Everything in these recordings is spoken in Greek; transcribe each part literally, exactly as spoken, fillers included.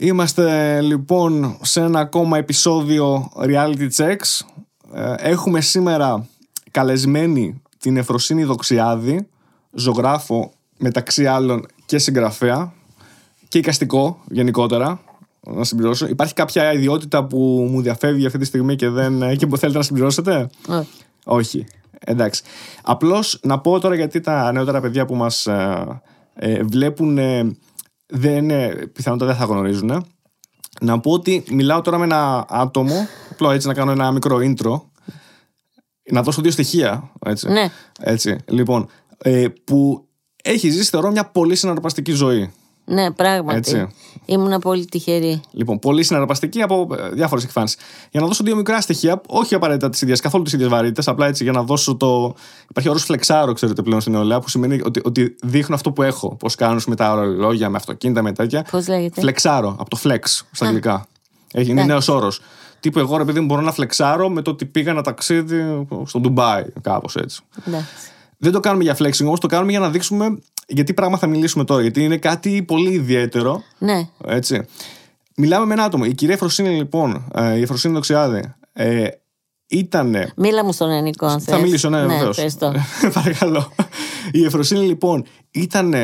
Είμαστε λοιπόν σε ένα ακόμα επεισόδιο Reality Checks. Έχουμε σήμερα καλεσμένη την Εφροσύνη Δοξιάδη, ζωγράφο μεταξύ άλλων και συγγραφέα και εικαστικό γενικότερα. Να συμπληρώσω. Υπάρχει κάποια ιδιότητα που μου διαφεύγει αυτή τη στιγμή και, δεν... και που θέλετε να συμπληρώσετε? Όχι. Όχι. Εντάξει. Απλώς να πω τώρα, γιατί τα νεότερα παιδιά που μας ε, ε, βλέπουν ε, δεν, ε, πιθανότατα δεν θα γνωρίζουν. Ε. Να πω ότι μιλάω τώρα με ένα άτομο, απλώς έτσι να κάνω ένα μικρό intro, να δώσω δύο στοιχεία. Έτσι. Ναι. Έτσι. Λοιπόν, ε, που έχει ζήσει, θεωρώ, μια πολύ συναρπαστική ζωή. Ναι, πράγματι. Έτσι. Ήμουν πολύ τυχερή. Λοιπόν, πολύ συναρπαστική από διάφορες εκφάνσεις. Για να δώσω δύο μικρά στοιχεία, όχι απαραίτητα τις ίδιες, καθόλου τις ίδιες βαρύτητες, απλά έτσι για να δώσω το. Υπάρχει όρος φλεξάρο, ξέρετε πλέον στην νεολαία, που σημαίνει ότι, ότι δείχνω αυτό που έχω. Πώς κάνω με τα ρολόγια, με αυτοκίνητα, με τέτοια. Πώς λέγεται? Φλεξάρο, από το flex στα αγγλικά. Είναι νέος όρος. Τύπου εγώ, επειδή μπορώ να φλεξάρω με το ότι πήγα ένα ταξίδι στο Ντουμπάι, κάπως έτσι. Ναι. Δεν το κάνουμε για flexing, όμως το κάνουμε για να δείξουμε γιατί πράγμα θα μιλήσουμε τώρα, γιατί είναι κάτι πολύ ιδιαίτερο. Ναι. Έτσι. Μιλάμε με ένα άτομο. Η κυρία Εφροσύνη, λοιπόν, η Εφροσύνη Δοξιάδη, ε, ήταν. Μίλα μου στον ελληνικό, αν θες. Θα μιλήσω, ναι, βεβαίως. Ναι, παρακαλώ. Η Εφροσύνη, λοιπόν, ήταν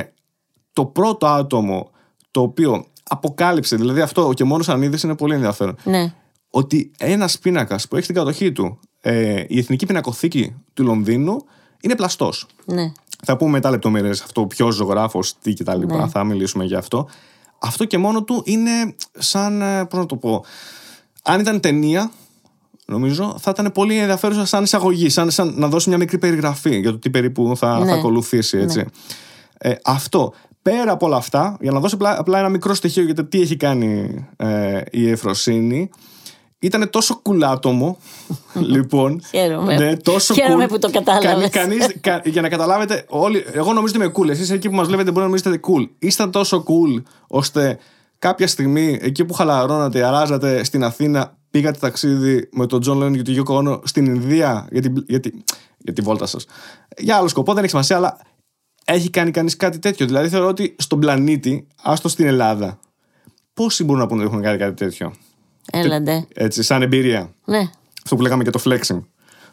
το πρώτο άτομο το οποίο αποκάλυψε, δηλαδή αυτό και μόνο σαν είδηση είναι πολύ ενδιαφέρον. Ναι. Ότι ένας πίνακας που έχει στην κατοχή του ε, η Εθνική Πινακοθήκη του Λονδίνου είναι πλαστός. Ναι. Θα πούμε μετά λεπτομέρειες αυτό, ποιος ζωγράφος, τι κτλ. Ναι. Θα μιλήσουμε για αυτό. Αυτό και μόνο του είναι σαν. Πώς να το πω. Αν ήταν ταινία, νομίζω, θα ήταν πολύ ενδιαφέρουσα σαν εισαγωγή, σαν, σαν να δώσει μια μικρή περιγραφή για το τι περίπου θα, ναι, θα ακολουθήσει. Έτσι. Ναι. Ε, αυτό. Πέρα από όλα αυτά, για να δώσω απλά, απλά ένα μικρό στοιχείο για το τι έχει κάνει ε, η Εφροσύνη. Ήταν τόσο κουλάτομο, λοιπόν. Χαίρομαι. Ναι, τόσο Χαίρομαι cool. που το κατάλαβες. Κανείς, κα, για να καταλάβετε, όλοι, εγώ νομίζω ότι είμαι cool. Εσείς εκεί που μας βλέπετε μπορεί να νομίζετε cool. Ήσταν τόσο cool, ώστε κάποια στιγμή, εκεί που χαλαρώνατε, αράζατε στην Αθήνα, πήγατε ταξίδι με τον Τζον Λένον και τον Γιόκο Όνο στην Ινδία για, την, για, τη, για τη βόλτα σας. Για άλλο σκοπό, δεν έχει σημασία, αλλά έχει κάνει κανείς κάτι τέτοιο? Δηλαδή, θεωρώ ότι στον πλανήτη, άστο στην Ελλάδα, πόσοι μπορούν να πούνε ότι έχουν κάνει κάτι τέτοιο? Έλαντε. Έτσι, σαν εμπειρία. Ναι. Αυτό που λέγαμε και το flexing.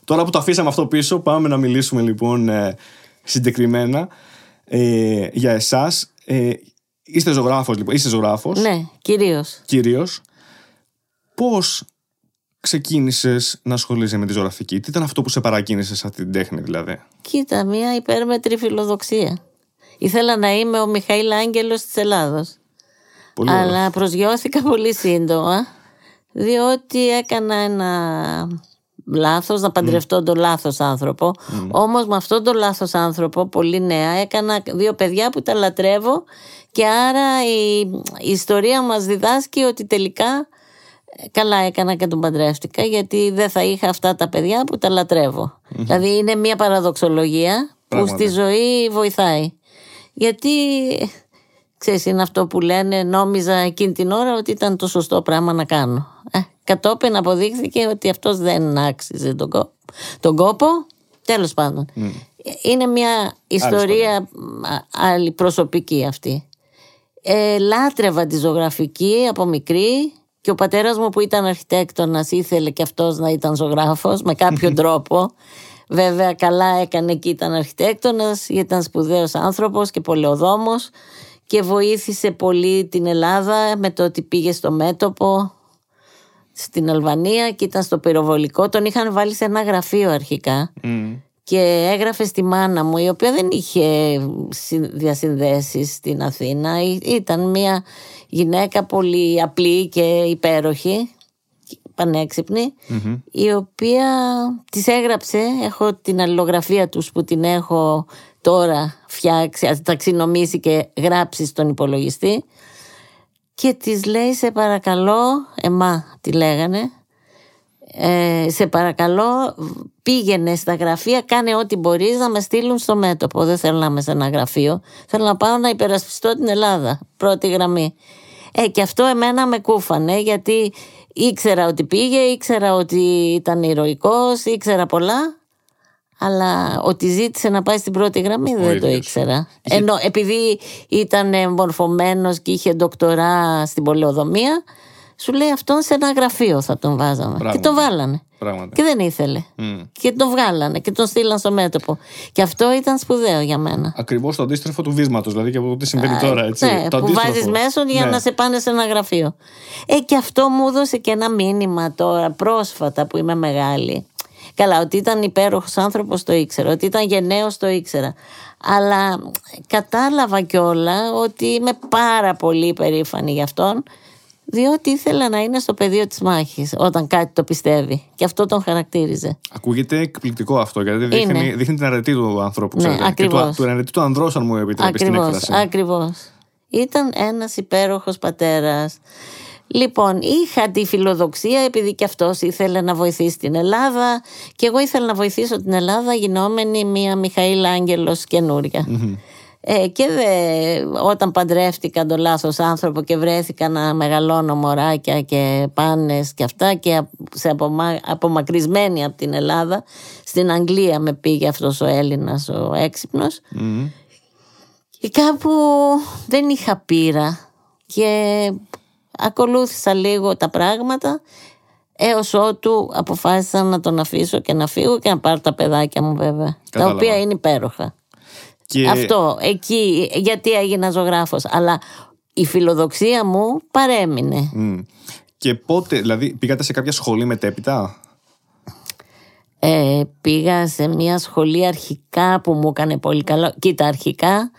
Τώρα που το αφήσαμε αυτό πίσω, πάμε να μιλήσουμε λοιπόν ε, συγκεκριμένα ε, για εσάς. Ε, είστε ζωγράφος, λοιπόν. Είστε ζωγράφος. Ναι, κυρίως. Κυρίως. Πώς ξεκίνησες να ασχολείσαι με τη ζωγραφική? Τι ήταν αυτό που σε παρακίνησε σε αυτή την τέχνη, δηλαδή? Κοίτα, μια υπέρμετρη φιλοδοξία. Ήθελα να είμαι ο Μιχαήλ Άγγελος της Ελλάδος. Πολύ ωραία. Αλλά προσγειώθηκα πολύ σύντομα. Διότι έκανα ένα λάθος, να παντρευτώ mm. τον λάθος άνθρωπο. Mm. Όμως με αυτόν τον λάθος άνθρωπο, πολύ νέα, έκανα δύο παιδιά που τα λατρεύω. Και άρα η, η ιστορία μας διδάσκει ότι τελικά καλά έκανα και τον παντρεύτηκα, γιατί δεν θα είχα αυτά τα παιδιά που τα λατρεύω. Mm-hmm. Δηλαδή είναι μια παραδοξολογία Πράγματι. που στη ζωή βοηθάει. Γιατί... Ξέρεις, είναι αυτό που λένε, νόμιζα εκείνη την ώρα ότι ήταν το σωστό πράγμα να κάνω. Ε, κατόπιν αποδείχθηκε ότι αυτός δεν άξιζε τον κόπο. Τον κόπο, τέλος πάντων. Mm. Είναι μια ιστορία άλλη προσωπική αυτή. Ε, λάτρευα τη ζωγραφική από μικρή και ο πατέρας μου που ήταν αρχιτέκτονας ήθελε και αυτός να ήταν ζωγράφος με κάποιο τρόπο. Βέβαια καλά έκανε και ήταν αρχιτέκτονας, ήταν σπουδαίος άνθρωπος και πολεοδόμος. Και βοήθησε πολύ την Ελλάδα με το ότι πήγε στο μέτωπο στην Αλβανία και ήταν στο πυροβολικό. Τον είχαν βάλει σε ένα γραφείο αρχικά mm. και έγραφε στη μάνα μου, η οποία δεν είχε διασυνδέσεις στην Αθήνα. Ήταν μια γυναίκα πολύ απλή και υπέροχη, πανέξυπνη, mm-hmm. η οποία της έγραψε, έχω την αλληλογραφία τους που την έχω... Τώρα φτιάξει, ταξινομήσει και γράψει στον υπολογιστή. Και της λέει, σε παρακαλώ, εμά τη λέγανε, ε, σε παρακαλώ πήγαινε στα γραφεία, κάνε ό,τι μπορείς να με στείλουν στο μέτωπο. Δεν θέλω να είμαι σε ένα γραφείο, θέλω να πάω να υπερασπιστώ την Ελλάδα, πρώτη γραμμή. Ε, και αυτό εμένα με κούφανε, γιατί ήξερα ότι πήγε, ήξερα ότι ήταν ηρωικός, ήξερα πολλά. αλλά ότι ζήτησε να πάει στην πρώτη γραμμή δεν το ήξερα. Ενώ επειδή ήταν μορφωμένος και είχε ντοκτορά στην πολεοδομία, σου λέει αυτόν σε ένα γραφείο θα τον βάζαμε. Πράγματι. Και τον βάλανε. Πράγματι. Και δεν ήθελε. Mm. Και τον βγάλανε και τον στείλαν στο μέτωπο. Και αυτό ήταν σπουδαίο για μένα. Ακριβώς το αντίστροφο του βίσματος, δηλαδή και από το τι συμβαίνει τώρα. Έτσι. Ναι, το που βάζεις μέσον για ναι. να σε πάνε σε ένα γραφείο. Ε, και αυτό μου έδωσε και ένα μήνυμα τώρα, πρόσφατα που είμαι μεγάλη. Καλά, ότι ήταν υπέροχος άνθρωπος το ήξερα, ότι ήταν γενναίος το ήξερα. Αλλά κατάλαβα κιόλα ότι είμαι πάρα πολύ υπερήφανη γι' αυτόν. Διότι ήθελα να είναι στο πεδίο της μάχης όταν κάτι το πιστεύει. Και αυτό τον χαρακτήριζε. Ακούγεται εκπληκτικό αυτό, γιατί δείχνει, δείχνει την αρετή του ανθρώπου, ξέρετε. Ναι, ακριβώς. Και του, του αρετή του ανδρός, αν μου επιτρέπεις την έκφραση. Ακριβώς. Ήταν ένας υπέροχος πατέρας. Λοιπόν, είχα τη φιλοδοξία, επειδή και αυτός ήθελε να βοηθήσει την Ελλάδα. Και εγώ ήθελα να βοηθήσω την Ελλάδα, γινόμενη μία Μιχαήλ Άγγελος καινούρια. Mm-hmm. Ε, και δε, όταν παντρεύτηκα τον λάθος άνθρωπο και βρέθηκα να μεγαλώνω μωράκια και πάνες και αυτά και σε απομα... απομακρυσμένη από την Ελλάδα, στην Αγγλία με πήγε αυτός ο Έλληνας ο έξυπνος. Mm. Και κάπου δεν είχα πείρα και ακολούθησα λίγο τα πράγματα έως ότου αποφάσισα να τον αφήσω και να φύγω και να πάρω τα παιδάκια μου, βέβαια. Κατάλαβα. Τα οποία είναι υπέροχα. Και... Αυτό, εκεί, γιατί έγινα ζωγράφος. Αλλά η φιλοδοξία μου παρέμεινε. Mm. Και πότε, δηλαδή, πήγατε σε κάποια σχολή μετέπειτα? Ε, πήγα σε μια σχολή αρχικά που μου έκανε πολύ καλό. Κοίτα, αρχικά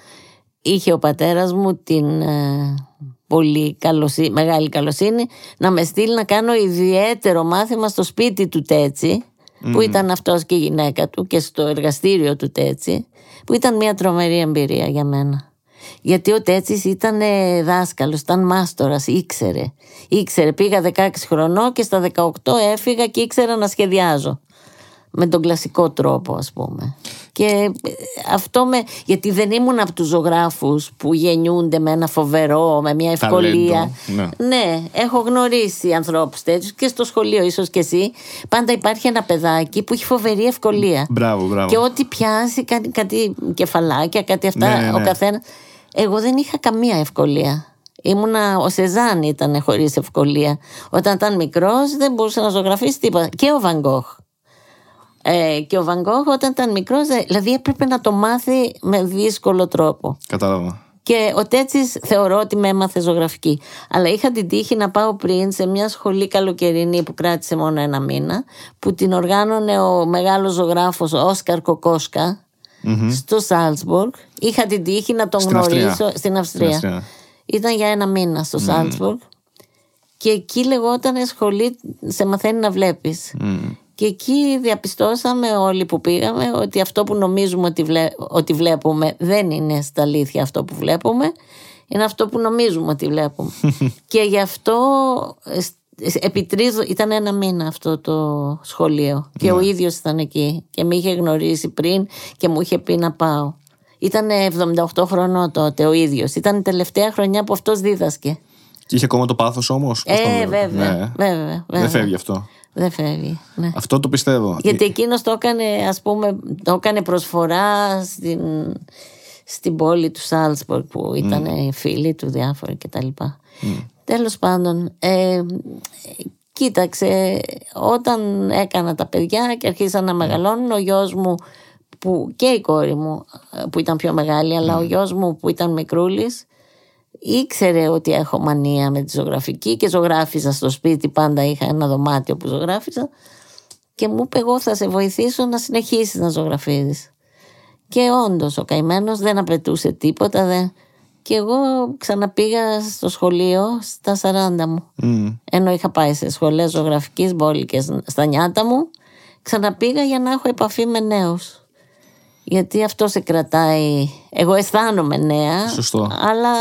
είχε ο πατέρας μου την ε, πολύ καλοσύνη, μεγάλη καλοσύνη να με στείλει να κάνω ιδιαίτερο μάθημα στο σπίτι του Τέτσι. Mm. Που ήταν αυτός και η γυναίκα του και στο εργαστήριο του Τέτσι, που ήταν μια τρομερή εμπειρία για μένα. Γιατί ο Τέτσις ήταν δάσκαλος, ήταν μάστορας, ήξερε. Ήξερε, πήγα δεκαέξι χρονών και στα δεκαοκτώ έφυγα και ήξερα να σχεδιάζω. Με τον κλασικό τρόπο, ας πούμε. Και αυτό με... Γιατί δεν ήμουν από τους ζωγράφους που γεννιούνται με ένα φοβερό, με μια ευκολία. Ταλέντο, ναι. ναι, έχω γνωρίσει ανθρώπους τέτοιους και στο σχολείο, ίσως και εσύ. Πάντα υπάρχει ένα παιδάκι που έχει φοβερή ευκολία. Μπράβο, μπράβο. Και ό,τι πιάσει, κάτι, κάτι κεφαλάκια, κάτι αυτά, ναι, ναι. ο καθένας. Εγώ δεν είχα καμία ευκολία. Ήμουνα, ο Σεζάν ήταν χωρίς ευκολία. Όταν ήταν μικρός δεν μπορούσε να ζωγραφίσει τίποτα. Και ο Βαν Γκογκ. Ε, και ο Βαν Γκογκ όταν ήταν μικρός, δηλαδή έπρεπε να το μάθει με δύσκολο τρόπο. Κατάλαβα. Και ο Τέτσις θεωρώ ότι με έμαθε ζωγραφική. Αλλά είχα την τύχη να πάω πριν σε μια σχολή καλοκαιρινή που κράτησε μόνο ένα μήνα, που την οργάνωνε ο μεγάλος ζωγράφος Όσκαρ Κοκόσκα, mm-hmm. στο Σάλτσπουργκ. Είχα την τύχη να τον στην γνωρίσω Αυστρία. Στην, Αυστρία. στην Αυστρία. Ήταν για ένα μήνα στο mm. Σάλτσπουργκ. Και εκεί λεγόταν σχολή σε μαθαίνει να βλέπεις. Mm. Και εκεί διαπιστώσαμε όλοι που πήγαμε ότι αυτό που νομίζουμε ότι, βλέ... ότι βλέπουμε δεν είναι στα αλήθεια αυτό που βλέπουμε, είναι αυτό που νομίζουμε ότι βλέπουμε. Και γι' αυτό επί τρεις... ήταν ένα μήνα αυτό το σχολείο και yeah. ο ίδιος ήταν εκεί και με είχε γνωρίσει πριν και μου είχε πει να πάω. Ήταν εβδομήντα οκτώ χρονών τότε ο ίδιος, ήταν η τελευταία χρονιά που αυτός δίδασκε. Και είχε ακόμα το πάθος όμως. Ε, βέβαια, ναι. βέβαια, βέβαια. Δεν φεύγει αυτό. Δεν φεύγει. Ναι. Αυτό το πιστεύω. Γιατί εκείνος το έκανε, ας πούμε, το έκανε προσφορά στην, στην πόλη του Σάλτσπουργκ που ήταν mm. φίλοι του διάφοροι κτλ. Mm. Τέλος πάντων, ε, κοίταξε, όταν έκανα τα παιδιά και αρχίσαν να μεγαλώνουν, ο γιος μου που, και η κόρη μου που ήταν πιο μεγάλη, αλλά mm. ο γιος μου που ήταν μικρούλης, ήξερε ότι έχω μανία με τη ζωγραφική και ζωγράφιζα στο σπίτι, πάντα είχα ένα δωμάτιο που ζωγράφιζα και μου είπε εγώ θα σε βοηθήσω να συνεχίσεις να ζωγραφίζεις. Και όντως ο καημένος δεν απαιτούσε τίποτα δεν... και εγώ ξαναπήγα στο σχολείο στα σαράντα μου mm. ενώ είχα πάει σε σχολές ζωγραφικής μπόλικες στα νιάτα μου, ξαναπήγα για να έχω επαφή με νέους. Γιατί αυτό σε κρατάει. Εγώ αισθάνομαι νέα. Σωστό. Αλλά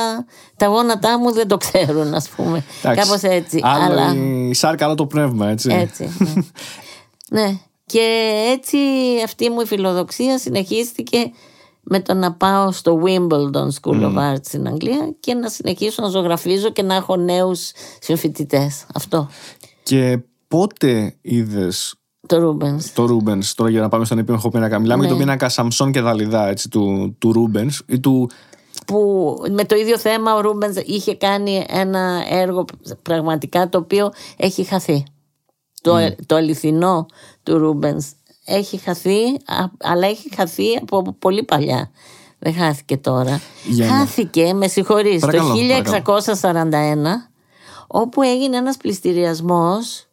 τα γόνατά μου δεν το ξέρουν, ας πούμε. Κάπως έτσι. Άλλο αλλά η σάρκα, άλλο το πνεύμα, έτσι. Έτσι. Ναι. ναι. Και έτσι αυτή μου η φιλοδοξία συνεχίστηκε με το να πάω στο Wimbledon School mm. of Arts στην Αγγλία και να συνεχίσω να ζωγραφίζω και να έχω νέους συμφοιτητές. Αυτό. Και πότε είδες Το Ρούμπενς. Το Ρούμπενς. Τώρα για να πάμε στον επίμαχο πίνακα. Μιλάμε ναι. για τον πίνακα Σαμσών και Δαλιδά, έτσι, του, του Ρούμπενς ή του. Που με το ίδιο θέμα ο Ρούμπενς είχε κάνει ένα έργο πραγματικά το οποίο έχει χαθεί. Το, mm. το αληθινό του Ρούμπενς έχει χαθεί, αλλά έχει χαθεί από πολύ παλιά. Δεν χάθηκε τώρα. Για χάθηκε, ένα. με συγχωρείς, παρακαλώ, το χίλια εξακόσια σαράντα ένα, όπου έγινε ένας πληστηριασμός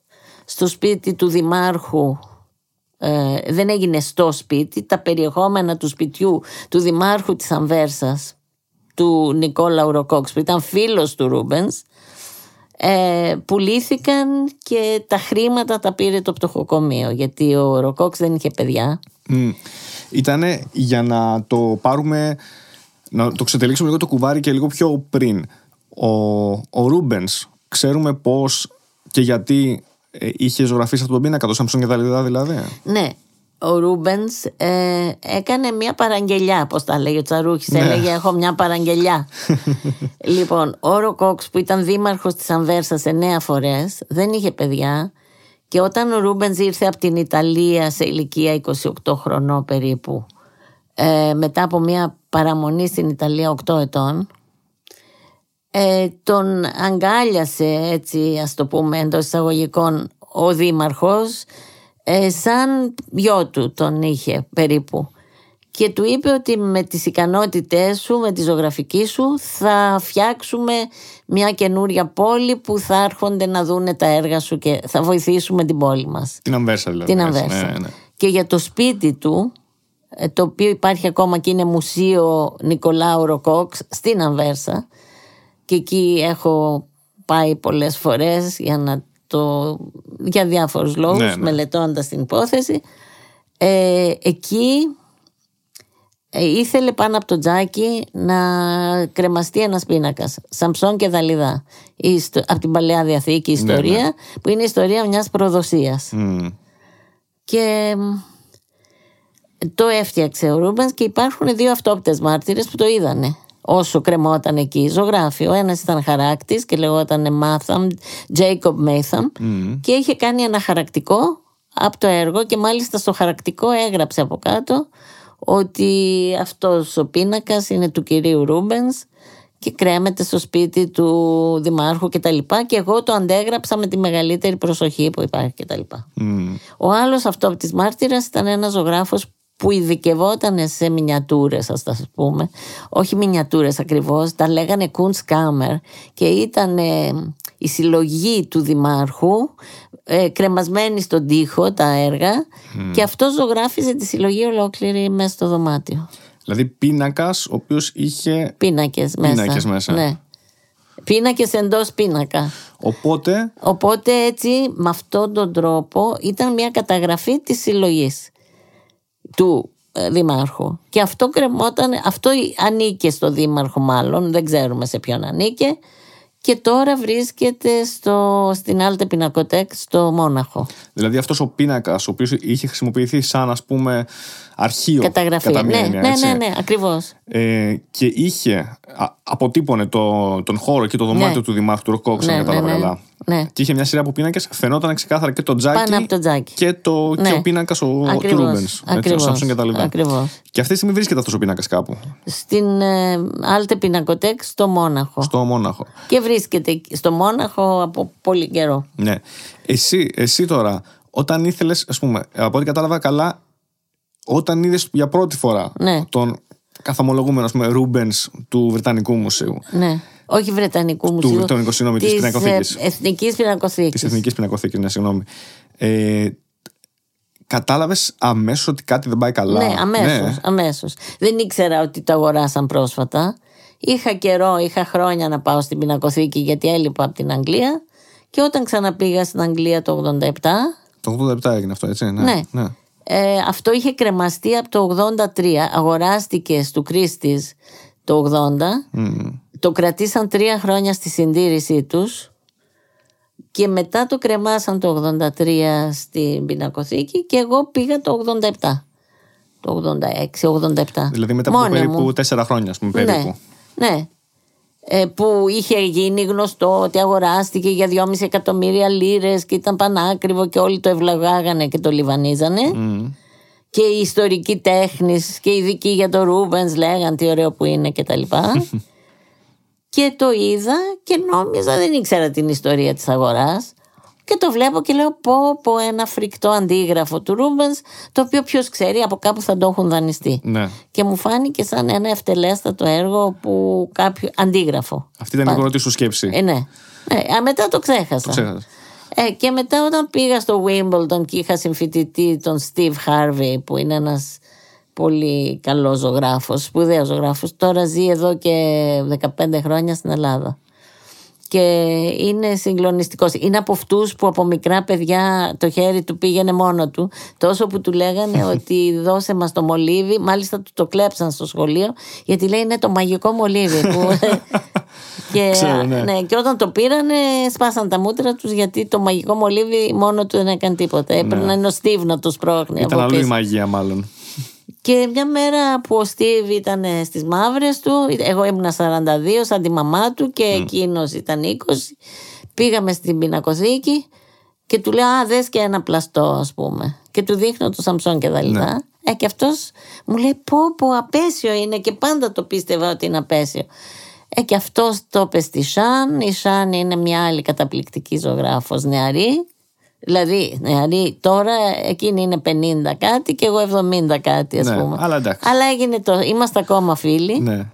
στο σπίτι του δημάρχου. Ε, δεν έγινε στο σπίτι, τα περιεχόμενα του σπιτιού του δημάρχου της Αμβέρσας, του Νικόλαου Ροκόξ, που ήταν φίλος του Ρούμπενς, ε, πουλήθηκαν και τα χρήματα τα πήρε το πτωχοκομείο, γιατί ο Ροκόξ δεν είχε παιδιά. Mm. Ήτανε, για να το πάρουμε, να το ξετελίξουμε λίγο το κουβάρι και λίγο πιο πριν, ο, ο Ρούμπενς, ξέρουμε πώς και γιατί ε, είχε ζωγραφίσει αυτόν τον πίνακα, το Σαμσών και Δαλιδά δηλαδή. Ναι. Ο Ρούμπενς ε, έκανε μια παραγγελιά, πώς τα λέγει ο Τσαρούχης, ναι. έλεγε έχω μια παραγγελιά. Λοιπόν, ο Ροκόξ που ήταν δήμαρχος της Αμβέρσας εννέα φορές, δεν είχε παιδιά, και όταν ο Ρούμπενς ήρθε από την Ιταλία σε ηλικία είκοσι οκτώ χρονών περίπου, ε, μετά από μια παραμονή στην Ιταλία οκτώ ετών, ε, τον αγκάλιασε, έτσι ας το πούμε εντός εισαγωγικών, ο δήμαρχος, Ε, σαν γιο του τον είχε περίπου, και του είπε ότι με τις ικανότητές σου, με τη ζωγραφική σου, θα φτιάξουμε μια καινούρια πόλη που θα έρχονται να δούνε τα έργα σου και θα βοηθήσουμε την πόλη μας. Την Αμβέρσα δηλαδή. Την Αμβέρσα. Ναι, ναι. Και για το σπίτι του, το οποίο υπάρχει ακόμα και είναι μουσείο Νικολάου Ροκόξ στην Αμβέρσα, και εκεί έχω πάει πολλές φορές για να το, για διάφορους λόγους, ναι, ναι. μελετώντας την υπόθεση, ε, εκεί ε, ήθελε πάνω από το τζάκι να κρεμαστεί ένας πίνακας Σαμσών και Δαλιδά ιστο, από την Παλαιά Διαθήκη ιστορία, ναι, ναι. που είναι η ιστορία μιας προδοσίας. mm. Και το έφτιαξε ο Ρούμπενς, και υπάρχουν δύο αυτόπτες μάρτυρες που το είδανε όσο κρεμόταν εκεί, ζωγράφει. Ο ένας ήταν χαράκτης και λεγόταν Matham, Jacob Matham, mm. και είχε κάνει ένα χαρακτικό από το έργο, και μάλιστα στο χαρακτικό έγραψε από κάτω ότι αυτός ο πίνακας είναι του κυρίου Ρούμπενς και κρέμεται στο σπίτι του δημάρχου και τα λοιπά, και εγώ το αντέγραψα με τη μεγαλύτερη προσοχή που υπάρχει και τα λοιπά. Mm. Ο άλλος αυτόπτης μάρτυρας ήταν ένας ζωγράφος που ειδικευόταν σε μινιατούρες, ας τα πούμε, όχι μινιατούρες ακριβώς, τα λέγανε Kunstkammer, και ήταν η συλλογή του δημάρχου ε, κρεμασμένη στον τοίχο τα έργα, mm. και αυτός ζωγράφιζε τη συλλογή ολόκληρη μέσα στο δωμάτιο. Δηλαδή πίνακας ο οποίος είχε πίνακες μέσα, πίνακες μέσα. Ναι. Πίνακες εντός πίνακα. Οπότε... Οπότε έτσι με αυτόν τον τρόπο ήταν μια καταγραφή της συλλογής του δημάρχου, και αυτό κρεμόταν, αυτό ανήκε στο δήμαρχο μάλλον, δεν ξέρουμε σε ποιον ανήκε, και τώρα βρίσκεται στο, στην Alte Pinakotek στο Μόναχο. Δηλαδή αυτός ο πίνακας ο οποίος είχε χρησιμοποιηθεί σαν, ας πούμε, αρχείο καταγραφή, κατά μία έννοια, ναι, ναι, ναι, ναι, ακριβώς, ε, και είχε αποτύπωνε το, τον χώρο και το δωμάτιο ναι. του δημάρχου του Ροκόξ, ναι, ναι, ναι, ναι. ναι. και είχε μια σειρά από πίνακες, φαινόταν ξεκάθαρα και το τζάκι, το τζάκι. Και, το, ναι. και ο πίνακας ο, του Ρούμπενς, ο Σαμσών και τα λοιπά. Και αυτή τη στιγμή βρίσκεται αυτός ο πίνακας κάπου στην ε, Alte Pinakotek στο Μόναχο. στο Μόναχο και βρίσκεται στο Μόναχο από πολύ καιρό. ναι. εσύ, εσύ τώρα, όταν ήθελες, ας πούμε, από ό,τι κατάλαβα καλά, όταν είδες για πρώτη φορά ναι. τον καθομολογούμενο, ας πούμε, Ρούμπενς του Βρετανικού Μουσείου. Ναι, όχι Βρετανικού Μουσείου. Του Βρετανικού, συγγνώμη, της Πινακοθήκης. Της Εθνικής Πινακοθήκης. Της Εθνικής Πινακοθήκης, ναι, συγγνώμη. Ε, κατάλαβες αμέσως ότι κάτι δεν πάει καλά. Ναι, αμέσως, ναι. αμέσως. Δεν ήξερα ότι το αγοράσαν πρόσφατα. Είχα καιρό, είχα χρόνια να πάω στην Πινακοθήκη, γιατί έλειπα από την Αγγλία. Και όταν ξαναπήγα στην Αγγλία το ογδόντα επτά. Το ογδόντα επτά έγινε αυτό, έτσι, ναι. ναι. ναι. Ε, αυτό είχε κρεμαστεί από το ογδόντα τρία, αγοράστηκε στο Κρίστις το ογδόντα, mm. το κρατήσαν τρία χρόνια στη συντήρησή τους, και μετά το κρεμάσαν το ογδόντα τρία στην Πινακοθήκη, και εγώ πήγα το ογδόντα επτά, το ογδόντα έξι ογδόντα επτά. Δηλαδή μετά από περίπου τέσσερα χρόνια, ας πούμε, περίπου. Ναι, ναι. που είχε γίνει γνωστό ότι αγοράστηκε για δυόμισι εκατομμύρια λίρες και ήταν πανάκριβο και όλοι το ευλογάγανε και το λιβανίζανε. Mm. Και οι ιστορικοί τέχνης και οι ειδικοί για το Ρούμπενς λέγαν τι ωραίο που είναι και τα λοιπά. Και το είδα και νόμιζα, δεν ήξερα την ιστορία της αγοράς. Και το βλέπω και λέω πω πω ένα φρικτό αντίγραφο του Ρούμπενς, το οποίο ποιος ξέρει από κάπου θα το έχουν δανειστεί. Ναι. Και μου φάνηκε σαν ένα ευτελέστατο έργο που κάποιο αντίγραφο. Αυτή ήταν πάντα η πρώτη σου σκέψη. Ε, ναι. ναι. Α, μετά το ξέχασα. Το ξέχασα. Ε, και μετά όταν πήγα στο Wimbledon και είχα συμφοιτητή τον Steve Harvey, που είναι ένας πολύ καλός ζωγράφος, σπουδαίος ζωγράφος, τώρα ζει εδώ και δεκαπέντε χρόνια στην Ελλάδα. Και είναι συγκλονιστικός. Είναι από αυτούς που από μικρά παιδιά το χέρι του πήγαινε μόνο του, τόσο που του λέγανε ότι δώσε μας το μολύβι. Μάλιστα του το κλέψαν στο σχολείο, γιατί λέει είναι το μαγικό μολύβι που... και, ξέρω, ναι. Ναι, και όταν το πήρανε σπάσαν τα μούτρα τους, γιατί το μαγικό μολύβι μόνο του δεν έκανε τίποτα. Ναι. Έπρεπε να είναι ο Στίβ να το σπρώχνει. Ήταν αλλού η μαγεία μάλλον. Και μια μέρα που ο Στίβ ήταν στις μαύρες του, εγώ ήμουνα σαράντα δύο σαν τη μαμά του και mm. εκείνος ήταν είκοσι, πήγαμε στην πινακοθήκη και του λέω «Α, δες και ένα πλαστό», ας πούμε. Και του δείχνω το Σαμσόν και Δαλιδά. Mm. Ε, και αυτός μου λέει «Πω, πω, απέσιο είναι», και πάντα το πίστευα ότι είναι απέσιο. Ε, και αυτός το είπε στη Σάν. Η Σάν είναι μια άλλη καταπληκτική ζωγράφος, νεαρή. Δηλαδή, δηλαδή, τώρα εκείνη είναι πενήντα κάτι και εγώ εβδομήντα κάτι, ας ναι, πούμε. Αλλά εντάξει. Αλλά έγινε το. Είμαστε ακόμα φίλοι. Ναι.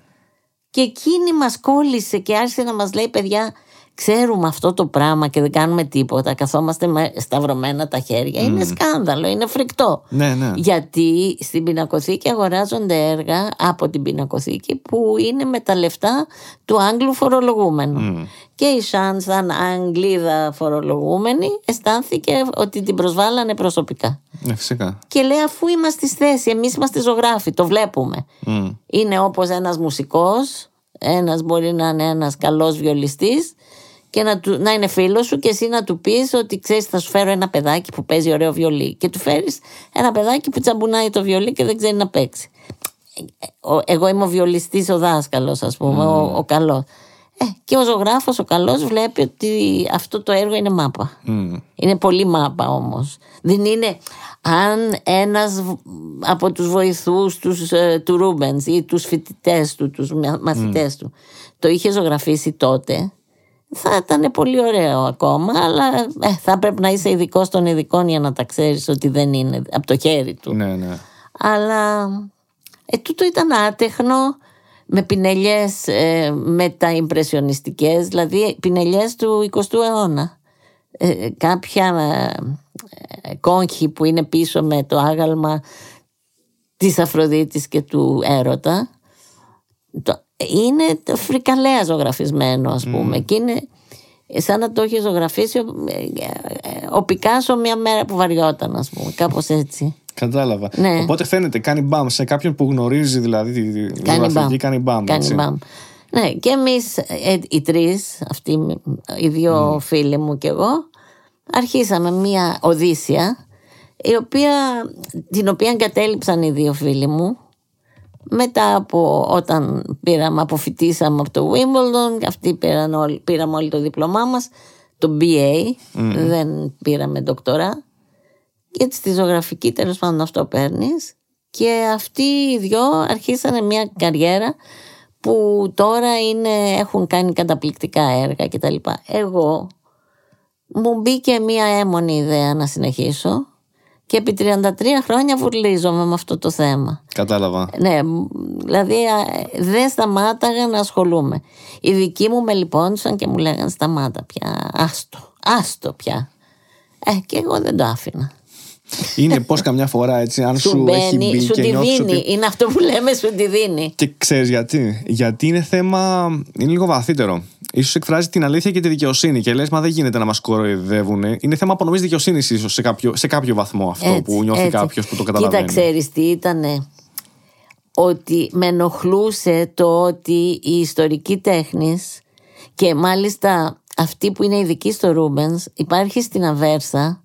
Και εκείνη μας κόλλησε και άρχισε να μας λέει: παιδιά, ξέρουμε αυτό το πράγμα και δεν κάνουμε τίποτα. Καθόμαστε με σταυρωμένα τα χέρια. Mm. Είναι σκάνδαλο, είναι φρικτό. Ναι, ναι. Γιατί στην πινακοθήκη αγοράζονται έργα από την πινακοθήκη που είναι με τα λεφτά του Άγγλου φορολογούμενου. Mm. Και η Σάν, σαν Αγγλίδα φορολογούμενη, αισθάνθηκε ότι την προσβάλλανε προσωπικά. Ε, φυσικά. Και λέει: αφού είμαστε στη θέση, εμείς είμαστε ζωγράφοι, το βλέπουμε. Mm. Είναι όπως ένας μουσικός, ένας μπορεί να είναι ένας καλός βιολιστής. Και να, του, να είναι φίλος σου και εσύ να του πεις ότι ξέρεις, θα σου φέρω ένα παιδάκι που παίζει ωραίο βιολί. Και του φέρεις ένα παιδάκι που τσαμπουνάει το βιολί και δεν ξέρει να παίξει. Εγώ είμαι ο βιολιστής, ο δάσκαλος, ας πούμε, mm. ο, ο καλός. Ε, και ο ζωγράφος, ο καλός, βλέπει ότι αυτό το έργο είναι μάπα. Mm. Είναι πολύ μάπα όμως. Δεν είναι. Αν ένας από τους βοηθούς τους, ε, του Ρούμπενς ή τους φοιτητές του, τους μαθητές mm. του, το είχε ζωγραφίσει τότε, θα ήταν πολύ ωραίο ακόμα, αλλά ε, θα πρέπει να είσαι ειδικός των ειδικών για να τα ξέρεις ότι δεν είναι από το χέρι του. Ναι, ναι. Αλλά ε, τούτο ήταν άτεχνο, με πινελιές ε, μετα-ιμπρεσιονιστικές, δηλαδή πινελιές του εικοστού αιώνα. Ε, κάποια ε, κόγχη που είναι πίσω με το άγαλμα της Αφροδίτης και του Έρωτα. Το, είναι το φρικαλέα ζωγραφισμένο, ας πούμε. Mm. Και είναι σαν να το είχε ζωγραφίσει ο, ο Πικάσο μια μέρα που βαριόταν, ας πούμε. Κάπως έτσι. Κατάλαβα. Ναι. Οπότε φαίνεται, κάνει μπαμ σε κάποιον που γνωρίζει, δηλαδή τη ζωγραφική, κάνει μπαμ. Κάνει μπαμ. Ναι, και εμείς ε, οι τρεις, αυτοί, οι δύο mm. φίλοι μου και εγώ, αρχίσαμε μια οδύσσια, η οποία, την οποία εγκατέλειψαν οι δύο φίλοι μου. Μετά από όταν πήραμε, αποφοιτήσαμε από το Wimbledon, αυτοί πήραν όλοι, πήραμε όλοι το δίπλωμά μας, το μπι έι, mm. δεν πήραμε ντοκτορά. Γιατί στη ζωγραφική τέλος πάντων αυτό παίρνεις. Και αυτοί οι δυο αρχίσανε μια καριέρα που τώρα είναι, έχουν κάνει καταπληκτικά έργα κτλ. Εγώ μου μπήκε μια έμονη ιδέα να συνεχίσω. Και επί τριάντα τρία χρόνια βουρλίζομαι με αυτό το θέμα. Κατάλαβα. Ναι, δηλαδή δεν σταμάταγα να ασχολούμαι. Οι δικοί μου με λιπόντουσαν και μου λέγανε σταμάτα πια, άστο, άστο πια. Ε, και εγώ δεν το άφηνα. Είναι πως καμιά φορά έτσι, αν σου, σου μπαίνει, έχει μπει σου και νιώθεις ότι... Είναι αυτό που λέμε, σου τη δίνει. Και ξέρεις γιατί? Γιατί είναι θέμα, είναι λίγο βαθύτερο. Ίσως εκφράζει την αλήθεια και τη δικαιοσύνη. Και λες, μα δεν γίνεται να μας κοροϊδεύουν. Είναι θέμα απονομής δικαιοσύνης, ίσως σε κάποιο, σε κάποιο βαθμό αυτό, έτσι, που νιώθει κάποιος που το καταλαβαίνει. Κοίτα, ξέρεις τι ήτανε? Ότι με ενοχλούσε το ότι η ιστορική τέχνης, και μάλιστα αυτή που είναι ειδική στο Ρούμπενς, υπάρχει στην Αμβέρσα.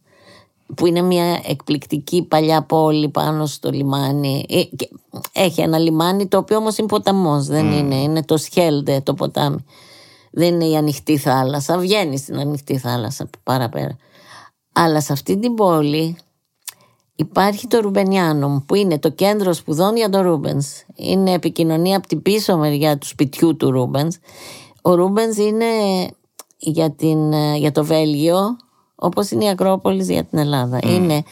που είναι μια εκπληκτική παλιά πόλη πάνω στο λιμάνι. Έχει ένα λιμάνι το οποίο όμως είναι ποταμός, δεν mm. είναι, είναι το Σχέλδη το ποτάμι. Δεν είναι η ανοιχτή θάλασσα, βγαίνει στην ανοιχτή θάλασσα παραπέρα. Αλλά σε αυτή την πόλη υπάρχει το Ρουμπενιάνουμ, που είναι το κέντρο σπουδών για τον Ρούμπενς. Είναι επικοινωνία από την πίσω μεριά του σπιτιού του Ρούμπενς. Ο Ρούμπενς είναι για, την, για το Βέλγιο, όπως είναι η Ακρόπολης για την Ελλάδα. Mm. Είναι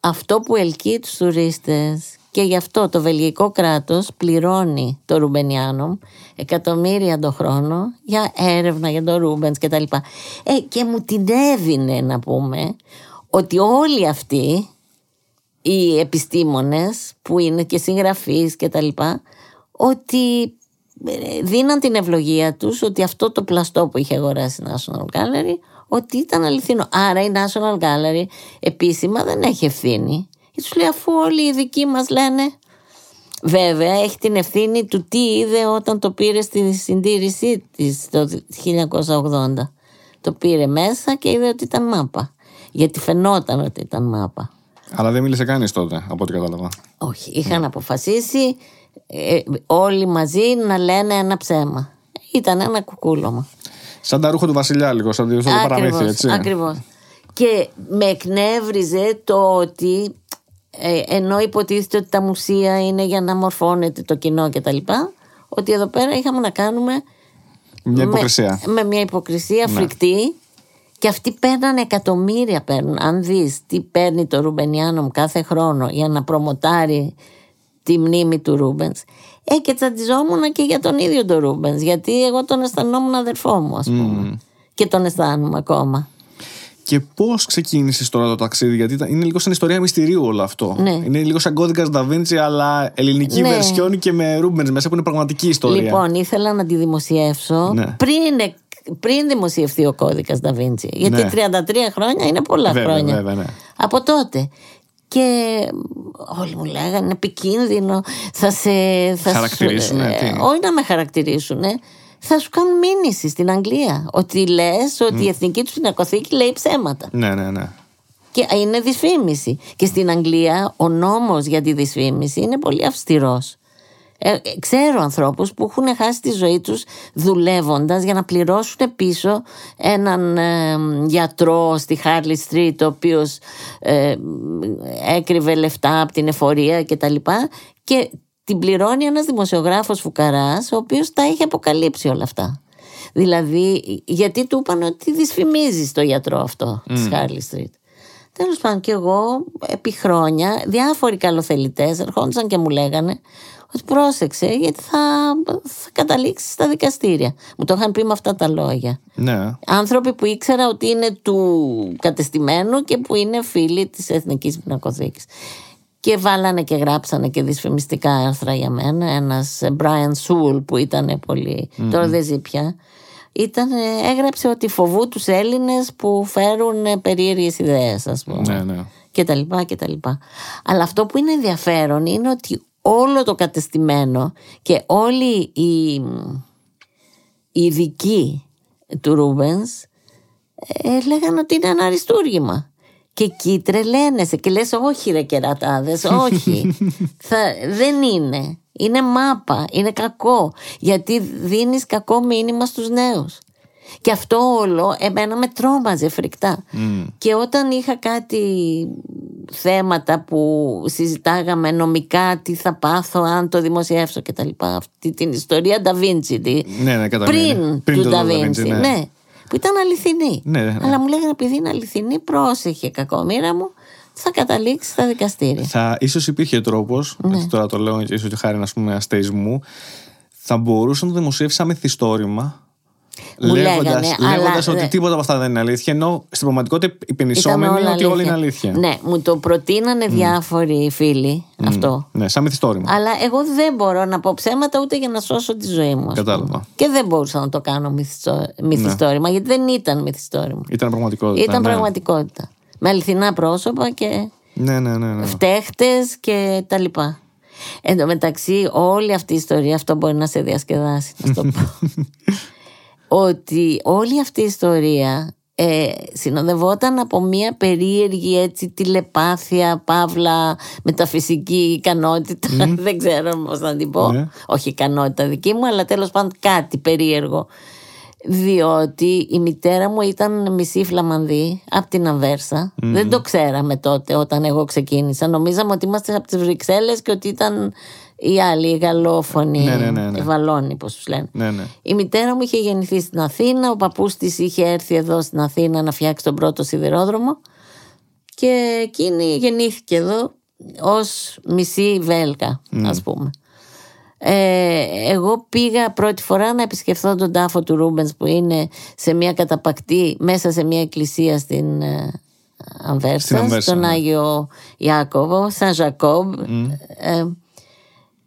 αυτό που ελκύει τους τουρίστες και γι' αυτό το βελγικό κράτος πληρώνει το Ρουμπενιάνουμ εκατομμύρια το χρόνο για έρευνα για τον Ρούμπενς κτλ. Ε, και μου την έβινε να πούμε ότι όλοι αυτοί οι επιστήμονες που είναι και συγγραφείς και τα λοιπά, ότι δίναν την ευλογία τους ότι αυτό το πλαστό που είχε αγοράσει η National Gallery ότι ήταν αληθινό. Άρα η National Gallery επίσημα δεν έχει ευθύνη. Και τους λέει, αφού όλοι οι δικοί μας λένε, βέβαια έχει την ευθύνη του τι είδε όταν το πήρε στη συντήρησή της το χίλια εννιακόσια ογδόντα. Το πήρε μέσα και είδε ότι ήταν μάπα. Γιατί φαινόταν ότι ήταν μάπα. Αλλά δεν μίλησε κανείς τότε, από ό,τι κατάλαβα. Όχι, είχαν ναι. αποφασίσει ε, όλοι μαζί να λένε ένα ψέμα. Ήταν ένα κουκούλωμα. Σαν τα ρούχα του βασιλιά, λίγο, σαν το παραμύθι, έτσι. Ακριβώς. Και με εκνεύριζε το ότι ε, ενώ υποτίθεται ότι τα μουσεία είναι για να μορφώνεται το κοινό κτλ., ότι εδώ πέρα είχαμε να κάνουμε μια υποκρισία. Με, με μια υποκρισία ναι. φρικτή. Και αυτοί παίρνανε εκατομμύρια παίρνουν. Αν δεις τι παίρνει το Ρουμπενιάνουμ κάθε χρόνο για να προμοτάρει τη μνήμη του Ρούμπενς. Ε, και τσαντιζόμουν και για τον ίδιο τον Ρούμπενς, γιατί εγώ τον αισθανόμουν αδερφό μου, ας πούμε. Mm. Και τον αισθάνομαι ακόμα. Και πώς ξεκίνησες τώρα το ταξίδι, γιατί είναι λίγο σαν ιστορία μυστηρίου όλο αυτό. Ναι. Είναι λίγο σαν Κώδικας Νταβίντσι, αλλά ελληνική ναι. βερσιόν και με Ρούμπενς μέσα που είναι πραγματική ιστορία. Λοιπόν, ήθελα να τη δημοσιεύσω ναι. πριν πριν δημοσιευθεί ο Κώδικας Νταβίντσι. Γιατί ναι. τριάντα τρία χρόνια είναι πολλά βέβαια, χρόνια. Βέβαια, ναι. Από τότε. Και όλοι μου λέγανε επικίνδυνο, θα σε. Θα χαρακτηρίσουν. Σου, ναι, ε, όχι να με χαρακτηρίσουν. Ε, θα σου κάνουν μήνυση στην Αγγλία. Ότι λες ότι mm. η Εθνική του Πινακοθήκη λέει ψέματα. Ναι, ναι, ναι. Και είναι δυσφήμιση. Και στην Αγγλία ο νόμος για τη δυσφήμιση είναι πολύ αυστηρός. Ε, ξέρω ανθρώπους που έχουν χάσει τη ζωή τους δουλεύοντας για να πληρώσουν πίσω έναν ε, γιατρό στη Χάρλι Στρίτ, ο οποίος ε, έκρυβε λεφτά από την εφορία και τα λοιπά, και την πληρώνει ένας δημοσιογράφος φουκαράς, ο οποίος τα είχε αποκαλύψει όλα αυτά. Δηλαδή, γιατί του είπαν ότι δυσφημίζεις το γιατρό αυτό mm. της Χάρλι Στρίτ. Τέλος πάντων, και εγώ επί χρόνια διάφοροι καλοθελητές ερχόντουσαν και μου λέγανε ότι πρόσεξε, γιατί θα, θα καταλήξεις στα δικαστήρια. Μου το είχαν πει με αυτά τα λόγια. Ναι. Άνθρωποι που ήξερα ότι είναι του κατεστημένου και που είναι φίλοι της Εθνικής Πινακοθήκης. Και βάλανε και γράψανε και δυσφημιστικά άρθρα για μένα. Ένας Brian Sewell που ήταν πολύ. Mm-hmm. Τώρα δεν ζει πια. Ήταν, έγραψε ότι φοβού τους Έλληνες που φέρουν περίεργες ιδέες, ας πούμε. Ναι, ναι. Και τα λοιπά και τα λοιπά. Αλλά αυτό που είναι ενδιαφέρον είναι ότι όλο το κατεστημένο και όλοι οι, οι ειδικοί του Ρούμπενς ε, λέγανε ότι είναι ένα αριστούργημα. Και εκεί τρελαίνεσαι και λες, όχι ρε κερατάδες, όχι. Θα, δεν είναι. Είναι μάπα, είναι κακό. Γιατί δίνεις κακό μήνυμα στους νέους. Και αυτό όλο εμένα με τρόμαζε φρικτά. Mm. Και όταν είχα κάτι θέματα που συζητάγαμε νομικά, τι θα πάθω αν το δημοσιεύσω και τα λοιπά, αυτή την ιστορία Νταβίντσι ναι, ναι, πριν, πριν του Νταβίντσι ναι. ναι, που ήταν αληθινή ναι, ναι. αλλά μου λέγανε επειδή είναι αληθινή, πρόσεχε κακομοίρα μου, θα καταλήξει στα δικαστήρια. Θα, ίσως υπήρχε τρόπος ναι. έτσι τώρα το λέω ίσως και χάρη να πούμε αστεισμού, θα μπορούσε να το δημοσιεύσει σαν μυθιστόρημα. Μου λέγοντας, λέγανε, λέγοντας αλλά... ότι τίποτα από αυτά δεν είναι αλήθεια, ενώ στην πραγματικότητα οι πενισόμενοι είναι ότι όλα είναι αλήθεια. Ναι, μου το προτείνανε mm. διάφοροι φίλοι mm. αυτό. Ναι, σαν μυθιστόρημα. Αλλά εγώ δεν μπορώ να πω ψέματα ούτε για να σώσω τη ζωή μου. Κατάλαβα. Και δεν μπορούσα να το κάνω μυθιστό... μυθιστόρημα, ναι. γιατί δεν ήταν μυθιστόρημα. Ήταν πραγματικότητα. Ήταν ναι. πραγματικότητα. Με αληθινά πρόσωπα και ναι, ναι, ναι, ναι. φταίχτες και τα λοιπά. Εν τω μεταξύ, όλη αυτή η ιστορία, αυτό μπορεί να σε διασκεδάσει, να το πω. Ότι όλη αυτή η ιστορία ε, συνοδευόταν από μια περίεργη έτσι τηλεπάθεια, παύλα, μεταφυσική ικανότητα, mm. δεν ξέρω πώς να την πω, yeah. όχι ικανότητα δική μου, αλλά τέλος πάντων κάτι περίεργο, διότι η μητέρα μου ήταν μισή Φλαμανδή από την Αμβέρσα. Mm. Δεν το ξέραμε τότε όταν εγώ ξεκίνησα. Νομίζαμε ότι είμαστε από τις Βρυξέλλες και ότι ήταν οι άλλοι, οι γαλλόφωνοι, ναι, ναι, ναι, ναι. οι βαλόνοι, πώς τους λένε. Ναι, ναι. Η μητέρα μου είχε γεννηθεί στην Αθήνα, ο παππούς της είχε έρθει εδώ στην Αθήνα να φτιάξει τον πρώτο σιδηρόδρομο και εκείνη γεννήθηκε εδώ ως μισή Βέλγα, mm. ας πούμε. Ε, εγώ πήγα πρώτη φορά να επισκεφθώ τον τάφο του Ρούμπενς που είναι σε μια καταπακτή μέσα σε μια εκκλησία στην ε, Αμβέρσα, στην στον ναι. Άγιο Ιάκωβο, Σαν Ζακόμπ, mm. ε,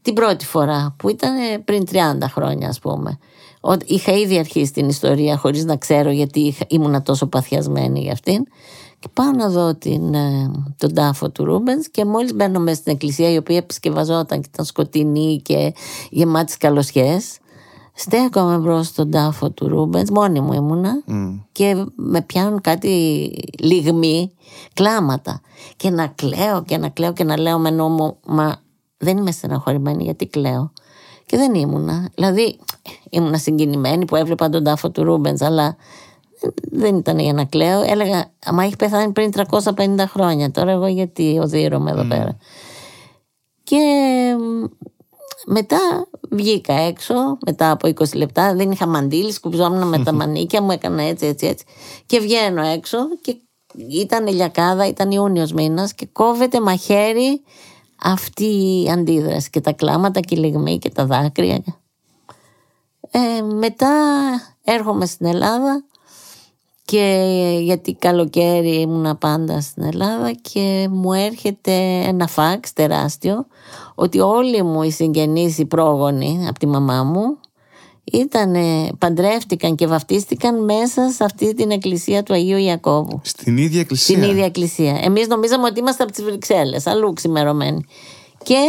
την πρώτη φορά που ήταν πριν τριάντα χρόνια ας πούμε. Ό, είχα ήδη αρχίσει την ιστορία χωρίς να ξέρω γιατί είχα, ήμουνα τόσο παθιασμένη για αυτήν. Και πάω να δω την, τον τάφο του Ρούμπενς και μόλις μπαίνω μέσα στην εκκλησία, η οποία επισκευαζόταν και ήταν σκοτεινή και γεμάτη καλοσιές, στέκομαι μπρος στον τάφο του Ρούμπενς, μόνη μου ήμουνα, mm. και με πιάνουν κάτι λιγμοί, κλάματα, και να κλαίω και να κλαίω και να λέω με νόμο, μα δεν είμαι στεναχωρημένη γιατί κλαίω, και δεν ήμουνα, δηλαδή ήμουνα συγκινημένη που έβλεπα τον τάφο του Ρούμπενς, αλλά δεν ήταν για να κλαίω. Έλεγα, μα έχει πεθάνει πριν τριακόσια πενήντα χρόνια. Τώρα εγώ γιατί οδύρωμαι εδώ mm. πέρα. Και μετά βγήκα έξω, μετά από είκοσι λεπτά. Δεν είχα μαντήλι, σκουψόμουν με τα μανίκια μου, έκανα έτσι, έτσι, έτσι. Και βγαίνω έξω και ήταν ηλιακάδα, ήταν Ιούνιος μήνας και κόβεται μαχαίρι αυτή η αντίδραση. Και τα κλάματα και οι λιγμοί και τα δάκρυα. Ε, μετά έρχομαι στην Ελλάδα. Και γιατί καλοκαίρι ήμουνα πάντα στην Ελλάδα και μου έρχεται ένα φάξ τεράστιο ότι όλοι μου οι συγγενείς, οι πρόγονοι από τη μαμά μου ήτανε, παντρεύτηκαν και βαφτίστηκαν μέσα σε αυτή την εκκλησία του Αγίου Ιακώβου. Στην ίδια εκκλησία. Στην ίδια εκκλησία. Εμείς νομίζαμε ότι είμαστε από τις Βρυξέλλες, αλλού ξημερωμένοι. Και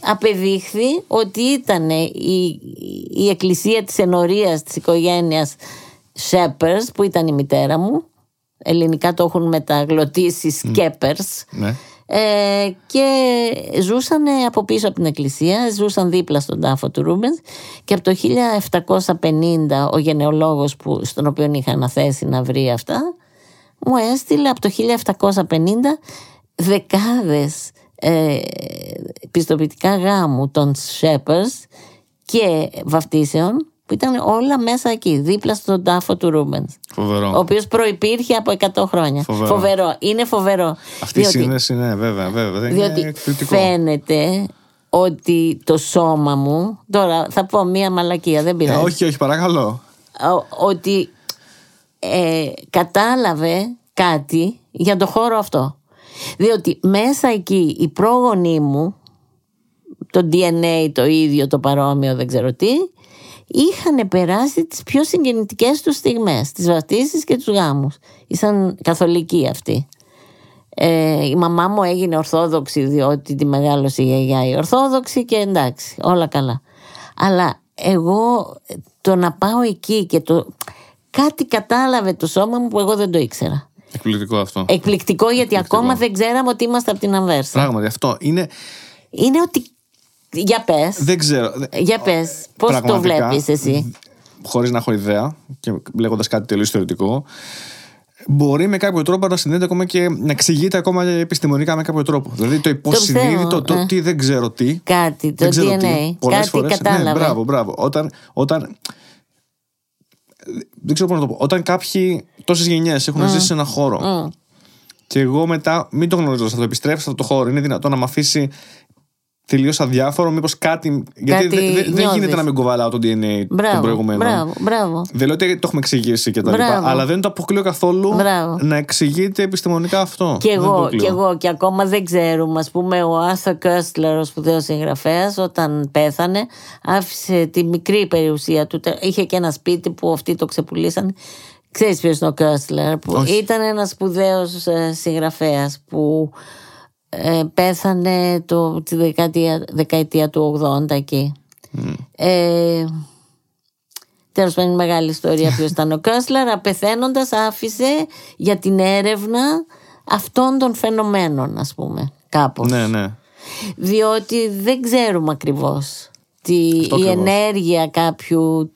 απεδείχθη ότι ήταν η, η εκκλησία της ενορίας της οικογένειας Shepherds, που ήταν η μητέρα μου, ελληνικά το έχουν μεταγλωτίσει Σκέπερς, mm. ε, και ζούσαν από πίσω από την εκκλησία, ζούσαν δίπλα στον τάφο του Ρούμπενς, και από το χίλια επτακόσια πενήντα ο γενεολόγος που, στον οποίο είχα αναθέσει να βρει αυτά, μου έστειλε από το χίλια επτακόσια πενήντα δεκάδες ε, πιστοποιητικά γάμου των Shepherds και βαφτίσεων, που ήταν όλα μέσα εκεί, δίπλα στον τάφο του Ρούμπενς. Φοβερό. Ο οποίος προϋπήρχε από εκατό χρόνια. Φοβερό. φοβερό. Είναι φοβερό. Αυτή η σύνδεση είναι, βέβαια, βέβαια. Διότι είναι φαίνεται ότι το σώμα μου. Τώρα θα πω μία μαλακία, δεν πειράζει. Ε, όχι, όχι, παρακαλώ. Ότι ε, κατάλαβε κάτι για το χώρο αυτό. Διότι μέσα εκεί οι πρόγονοί μου, το ντι εν έι το ίδιο, το παρόμοιο, δεν ξέρω τι, είχαν περάσει τις πιο συγκινητικές τους στιγμές, τις βαφτίσεις και τους γάμους. Ήσαν καθολικοί αυτοί. Ε, η μαμά μου έγινε Ορθόδοξη διότι τη μεγάλωσε η γιαγιά η Ορθόδοξη και εντάξει, όλα καλά. Αλλά εγώ το να πάω εκεί και το... κάτι κατάλαβε το σώμα μου που εγώ δεν το ήξερα. Εκπληκτικό αυτό. Εκπληκτικό, γιατί Εκπληκτικό. ακόμα δεν ξέραμε ότι είμαστε από την Αμβέρσα. Πράγματι αυτό είναι... Είναι ότι... Για πες. Δεν ξέρω. Για πες. Πώς το βλέπεις εσύ? Χωρίς να έχω ιδέα και λέγοντας κάτι τελείως θεωρητικό, μπορεί με κάποιο τρόπο να συνδέεται ακόμα και να εξηγείται ακόμα επιστημονικά με κάποιο τρόπο. Δηλαδή το υποσυνείδητο, το, το τι δεν ξέρω τι. Κάτι, το ντι εν έι. Τι, κάτι φορές, κατάλαβε. Ναι, μπράβο, μπράβο. Όταν, όταν, δεν ξέρω πώς να το πω. Όταν κάποιοι τόσες γενιές έχουν mm. ζήσει σε έναν χώρο mm. και εγώ μετά, μην το γνωρίζω, θα το επιστρέψω σε αυτό το χώρο, είναι δυνατό να μ' αφήσει τελείως αδιάφορο, μήπως κάτι. Γιατί κάτι δε, δε, δεν γίνεται να μην κουβαλάω το ντι εν έι των προηγουμένων. Δεν λέω ότι το έχουμε εξηγήσει και τα μπράβο. λοιπά, αλλά δεν το αποκλείω καθόλου μπράβο. να εξηγείται επιστημονικά αυτό. Και εγώ, και εγώ, και ακόμα δεν ξέρουμε. Ας πούμε, ο Arthur Köstler, ο σπουδαίος συγγραφέας, όταν πέθανε, άφησε τη μικρή περιουσία του. Είχε και ένα σπίτι που αυτοί το ξεπουλήσαν. Ξέρεις ποιος είναι ο Köstler? Που ήταν ένας σπουδαίος συγγραφέας που. Ε, πέθανε το, τη δεκαετία, δεκαετία του ογδόντα εκεί. Mm. Ε, Τέλος πάντων, μεγάλη ιστορία ποιος ήταν ο Köstler. Απεθαίνοντας άφησε για την έρευνα αυτών των φαινομένων, ας πούμε, κάπως. Ναι, ναι. Διότι δεν ξέρουμε ακριβώς τη, η ακριβώς. ενέργεια κάποιου.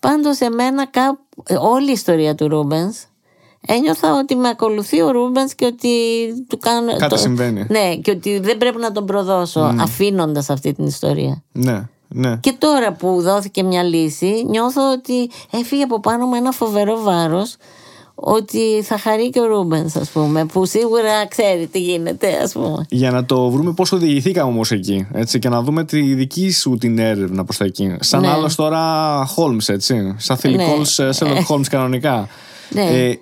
Πάντως εμένα κά... όλη η ιστορία του Ρούμπενς ένιωθα ότι με ακολουθεί ο Ρούμπενς και ότι του κάνω... Κάτι το... συμβαίνει. Ναι, και ότι δεν πρέπει να τον προδώσω mm. αφήνοντας αυτή την ιστορία. Ναι. Ναι. Και τώρα που δόθηκε μια λύση, νιώθω ότι έφυγε από πάνω με ένα φοβερό βάρος, ότι θα χαρεί και ο Ρούμπενς, ας πούμε, που σίγουρα ξέρει τι γίνεται, ας πούμε. Για να το βρούμε πώς οδηγηθήκαμε όμως εκεί, έτσι, και να δούμε τη δική σου την έρευνα προς τα εκεί. Σαν ναι. άλλος τώρα Χόλμς, έτσι, σαν θηλυκός ναι. Σέρλοκ Χόλμς κανονικά. Ναι. Ε,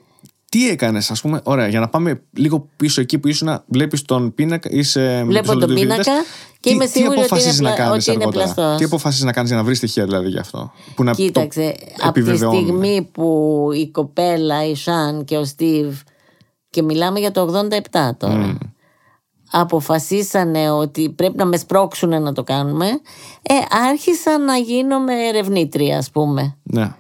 τι έκανες, ας πούμε, ωραία, για να πάμε λίγο πίσω εκεί που ήσουν, βλέπεις τον πίνακα, είσαι... Βλέπω τον πίνακα και είμαι σίγουρη τι ότι είναι, πλα... ότι είναι πλαστός. Τι αποφασίζεις να κάνεις για να βρεις στοιχεία δηλαδή γι' αυτό? Που να Κοίταξε, από τη στιγμή που η κοπέλα, η Σάν και ο Στίβ, και μιλάμε για το ογδόντα επτά τώρα, mm. αποφασίσανε ότι πρέπει να με σπρώξουνε να το κάνουμε, ε, άρχισα να γίνομαι ερευνήτρια, ας πούμε. Ναι.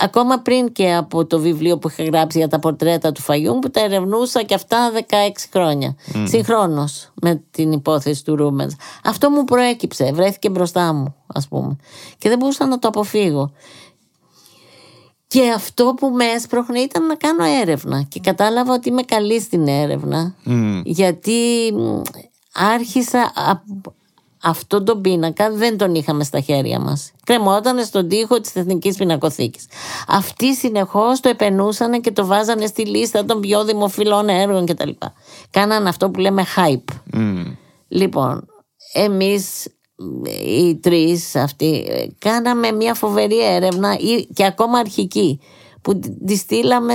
Ακόμα πριν και από το βιβλίο που είχα γράψει για τα πορτρέτα του Φαγιούν, που τα ερευνούσα και αυτά δεκαέξι χρόνια mm. συγχρόνως με την υπόθεση του Ρούμπενς. Αυτό μου προέκυψε, βρέθηκε μπροστά μου, ας πούμε, και δεν μπορούσα να το αποφύγω. Και αυτό που με έσπροχνε ήταν να κάνω έρευνα, και κατάλαβα ότι είμαι καλή στην έρευνα mm. γιατί άρχισα... Αυτόν τον πίνακα δεν τον είχαμε στα χέρια μας. Κρεμότανε στον τοίχο της Εθνικής Πινακοθήκης. Αυτοί συνεχώς το επενούσανε και το βάζανε στη λίστα των πιο δημοφιλών έργων κτλ. Κάνανε αυτό που λέμε hype. Mm. Λοιπόν, εμείς οι τρεις αυτοί κάναμε μια φοβερή έρευνα, και ακόμα αρχική, που τη στείλαμε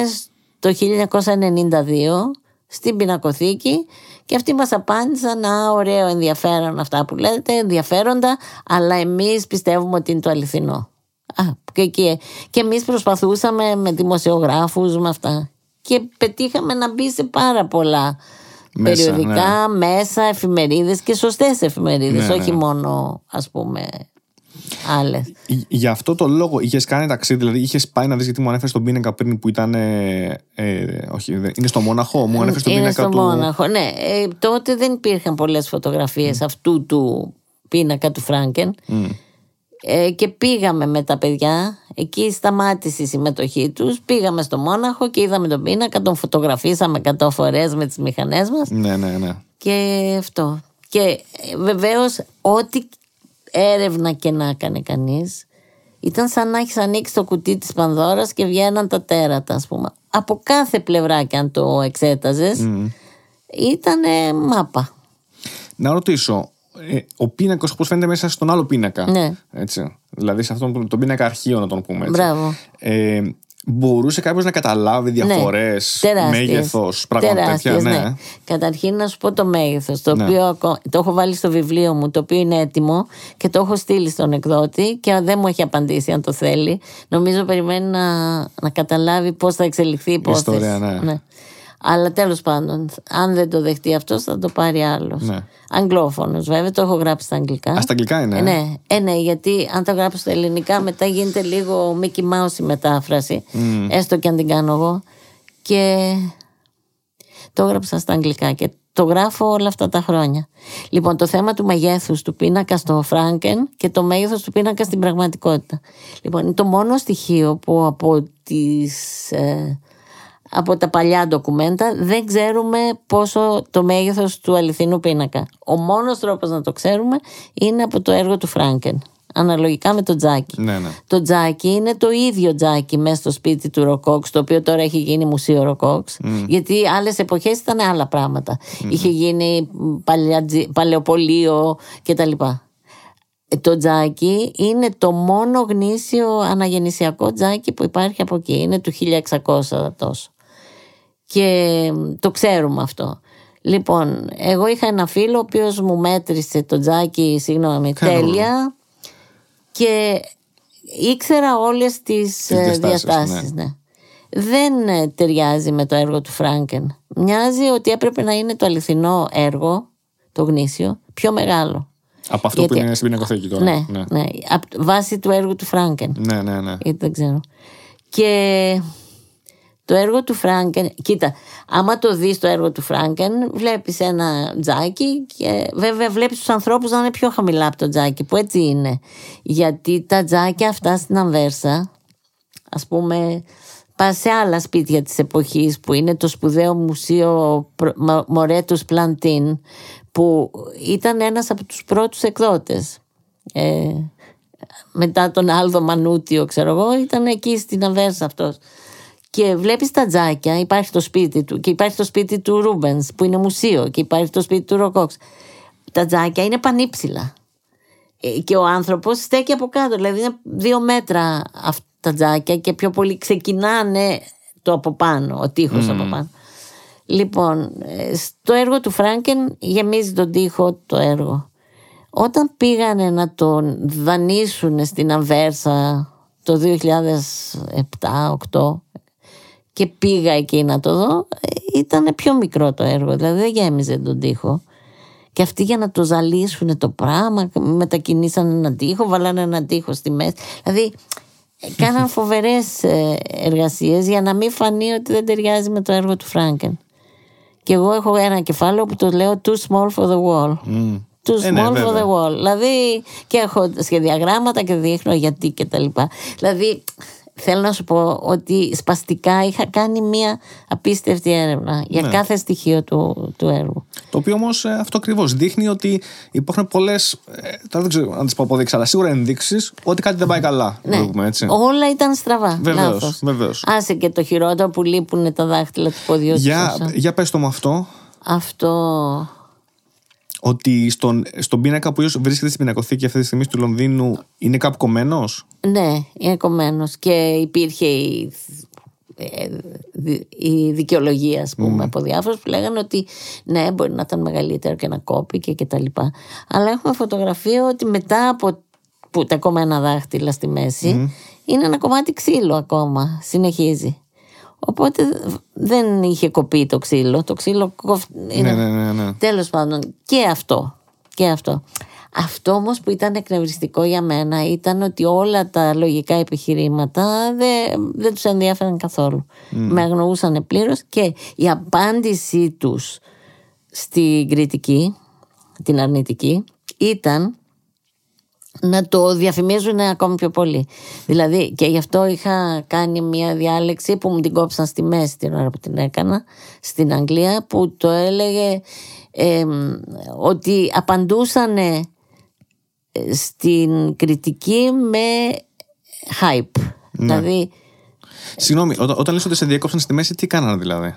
το χίλια εννιακόσια ενενήντα δύο στην Πινακοθήκη, και αυτοί μας απάντησαν: α, ωραίο, ενδιαφέρον αυτά που λέτε, ενδιαφέροντα, αλλά εμείς πιστεύουμε ότι είναι το αληθινό. Α, και, και, και εμείς προσπαθούσαμε με δημοσιογράφους, με αυτά, και πετύχαμε να μπει σε πάρα πολλά μέσα, περιοδικά, ναι. μέσα, εφημερίδες, και σωστές εφημερίδες, ναι, όχι ναι. μόνο, ας πούμε, άλλες. Γι' αυτό το λόγο είχες κάνει ταξίδι, δηλαδή είχες πάει να δεις, γιατί μου ανέφερες τον πίνακα πριν που ήταν. Ε, ε, όχι, είναι στο Μόναχο, μου ανέφερες τον είναι πίνακα στο του. Μόναχο, ναι. Ε, τότε δεν υπήρχαν πολλές φωτογραφίες mm. αυτού του πίνακα του Φράγκεν. Mm. Ε, και πήγαμε με τα παιδιά, εκεί σταμάτησε η συμμετοχή τους. Πήγαμε στο Μόναχο και είδαμε τον πίνακα, τον φωτογραφίσαμε εκατό φορές με τις μηχανές μας. Ναι, ναι, ναι. Και αυτό. Και βεβαίως ό,τι έρευνα και να έκανε κανείς, ήταν σαν να έχεις ανοίξει το κουτί της Πανδώρας και βγαίναν τα τέρατα, ας πούμε. Από κάθε πλευρά και αν το εξέταζες, mm. ήτανε μάπα. Να ρωτήσω, ε, ο πίνακος όπως φαίνεται μέσα στον άλλο πίνακα, ναι. έτσι, δηλαδή σε αυτόν τον πίνακα αρχείο να τον πούμε έτσι. Μπράβο. Ε, μπορούσε κάποιος να καταλάβει διαφορές, ναι, μέγεθος, πράγματα τέτοια? Ναι. Ναι. Καταρχήν να σου πω το μέγεθος, το ναι. οποίο το έχω βάλει στο βιβλίο μου, το οποίο είναι έτοιμο και το έχω στείλει στον εκδότη και δεν μου έχει απαντήσει αν το θέλει. Νομίζω περιμένει να, να καταλάβει πώς θα εξελιχθεί η υπόθεση. Ιστορία, ναι. Ναι. Αλλά τέλος πάντων, αν δεν το δεχτεί αυτός, θα το πάρει άλλος. Ναι. Αγγλόφωνος, βέβαια, το έχω γράψει στα αγγλικά. Α, στα αγγλικά είναι. Ε, ναι. Ε, ναι, γιατί αν το γράψω στα ελληνικά, μετά γίνεται λίγο Mickey Mouse η μετάφραση. Mm. Έστω και αν την κάνω εγώ. Και το έγραψα στα αγγλικά και το γράφω όλα αυτά τα χρόνια. Λοιπόν, το θέμα του μεγέθους του πίνακα στο Φράγκεν και το μέγεθος του πίνακα στην πραγματικότητα. Λοιπόν, είναι το μόνο στοιχείο που από τις. Ε, από τα παλιά ντοκουμέντα δεν ξέρουμε πόσο το μέγεθος του αληθινού πίνακα. Ο μόνος τρόπος να το ξέρουμε είναι από το έργο του Φράγκεν, αναλογικά με το τζάκι. Ναι, ναι. Το τζάκι είναι το ίδιο τζάκι μέσα στο σπίτι του Ροκόξ, το οποίο τώρα έχει γίνει μουσείο Ροκόξ, mm. γιατί άλλες εποχές ήταν άλλα πράγματα. Mm. Είχε γίνει παλαιατζι, παλαιοπολείο κτλ. Το τζάκι είναι το μόνο γνήσιο αναγεννησιακό τζάκι που υπάρχει από εκεί. Είναι του χίλια εξακόσια τόσο. Και το ξέρουμε αυτό. Λοιπόν, εγώ είχα ένα φίλο ο οποίος μου μέτρησε το τζάκι, συγγνώμη, τέλεια, και ήξερα όλες τις, τις διαστάσεις, διαστάσεις ναι. Ναι. Δεν ταιριάζει με το έργο του Φράγκεν. Μοιάζει ότι έπρεπε να είναι το αληθινό έργο, το γνήσιο, πιο μεγάλο. Από αυτό γιατί... που είναι στην πινακοθήκη τώρα. Ναι, ναι. ναι. Από... βάσει του έργου του Φράγκεν. Ναι, ναι, ναι. Γιατί δεν ξέρω. Και το έργο του Φράγκεν. Κοίτα, άμα το δεις το έργο του Φράγκεν, βλέπεις ένα τζάκι και βέβαια βλέπεις τους ανθρώπους να είναι πιο χαμηλά από το τζάκι, που έτσι είναι. Γιατί τα τζάκια αυτά στην Αμβέρσα, ας πούμε, πάνε σε άλλα σπίτια της εποχής, που είναι το σπουδαίο μουσείο Μορέτους Πλαντίν, που ήταν ένας από τους πρώτους εκδότες. Ε, μετά τον Άλδο Μανούτιο, ξέρω εγώ, ήταν εκεί στην Αμβέρσα αυτός. Και βλέπεις τα τζάκια, υπάρχει το σπίτι του και υπάρχει το σπίτι του Ρούμπενς που είναι μουσείο και υπάρχει το σπίτι του Ροκόξ. Τα τζάκια είναι πανύψηλα και ο άνθρωπος στέκει από κάτω, δηλαδή είναι δύο μέτρα αυτά τα τζάκια και πιο πολύ ξεκινάνε το από πάνω, ο τοίχος mm. από πάνω. Λοιπόν, στο έργο του Φράγκεν γεμίζει τον τοίχο το έργο. Όταν πήγανε να τον δανείσουν στην Αμβέρσα το δύο χιλιάδες επτά δύο χιλιάδες οκτώ και πήγα εκεί να το δω, ήταν πιο μικρό το έργο, δηλαδή δεν γέμιζε τον τοίχο. Και αυτοί για να το ζαλίσουν το πράγμα μετακινήσαν έναν τοίχο, βάλανε έναν τοίχο στη μέση. Δηλαδή κάναν φοβερές εργασίες για να μην φανεί ότι δεν ταιριάζει με το έργο του Φράγκεν. Και εγώ έχω ένα κεφάλαιο που το λέω Too small for the wall. Mm. Too small ε, ναι, for the wall. Δηλαδή, και έχω σχεδιαγράμματα και δείχνω γιατί και τα λοιπά. Δηλαδή θέλω να σου πω ότι σπαστικά είχα κάνει μία απίστευτη έρευνα για ναι. κάθε στοιχείο του, του έργου. Το οποίο όμως αυτό ακριβώς δείχνει ότι υπάρχουν πολλές, τώρα δεν ξέρω αν τις πω αποδείξεις, αλλά σίγουρα ενδείξεις ότι κάτι δεν πάει καλά. Ναι. Πούμε, έτσι. Όλα ήταν στραβά. Βεβαίως, βεβαίως. Άσε και το χειρότερο που λείπουν τα δάχτυλα του ποδιού. Για, για πες το με αυτό. Αυτό... Ότι στον, στον πίνακα που βρίσκεται στην πινακοθήκη αυτή τη στιγμή του Λονδίνου είναι κάπου κομμένος. Ναι, είναι κομμένος και υπήρχε η, η δικαιολογία, ας πούμε, mm. από διάφορους που λέγανε ότι ναι, μπορεί να ήταν μεγαλύτερο και να κόπηκε και τα λοιπά. Αλλά έχουμε φωτογραφία ότι μετά από που, τα κομμένα δάχτυλα στη μέση mm. είναι ένα κομμάτι ξύλο ακόμα, συνεχίζει. Οπότε δεν είχε κοπεί το ξύλο. Το ξύλο είναι... ναι, ναι, ναι, ναι. Τέλος πάντων, και αυτό. Και αυτό. Αυτό όμως που ήταν εκνευριστικό για μένα ήταν ότι όλα τα λογικά επιχειρήματα δεν, δεν τους ενδιαφέραν καθόλου. Mm. Με αγνοούσαν πλήρως και η απάντησή τους στην κριτική, την αρνητική, ήταν να το διαφημίζουν ακόμη πιο πολύ. Δηλαδή, και γι' αυτό είχα κάνει μια διάλεξη που μου την κόψαν στη μέση την ώρα που την έκανα στην Αγγλία, που το έλεγε ε, ότι απαντούσανε στην κριτική με hype. Ναι. Δηλαδή, συγγνώμη, ό, όταν λες ότι σε διέκοψαν στη μέση, τι κάνανε δηλαδή?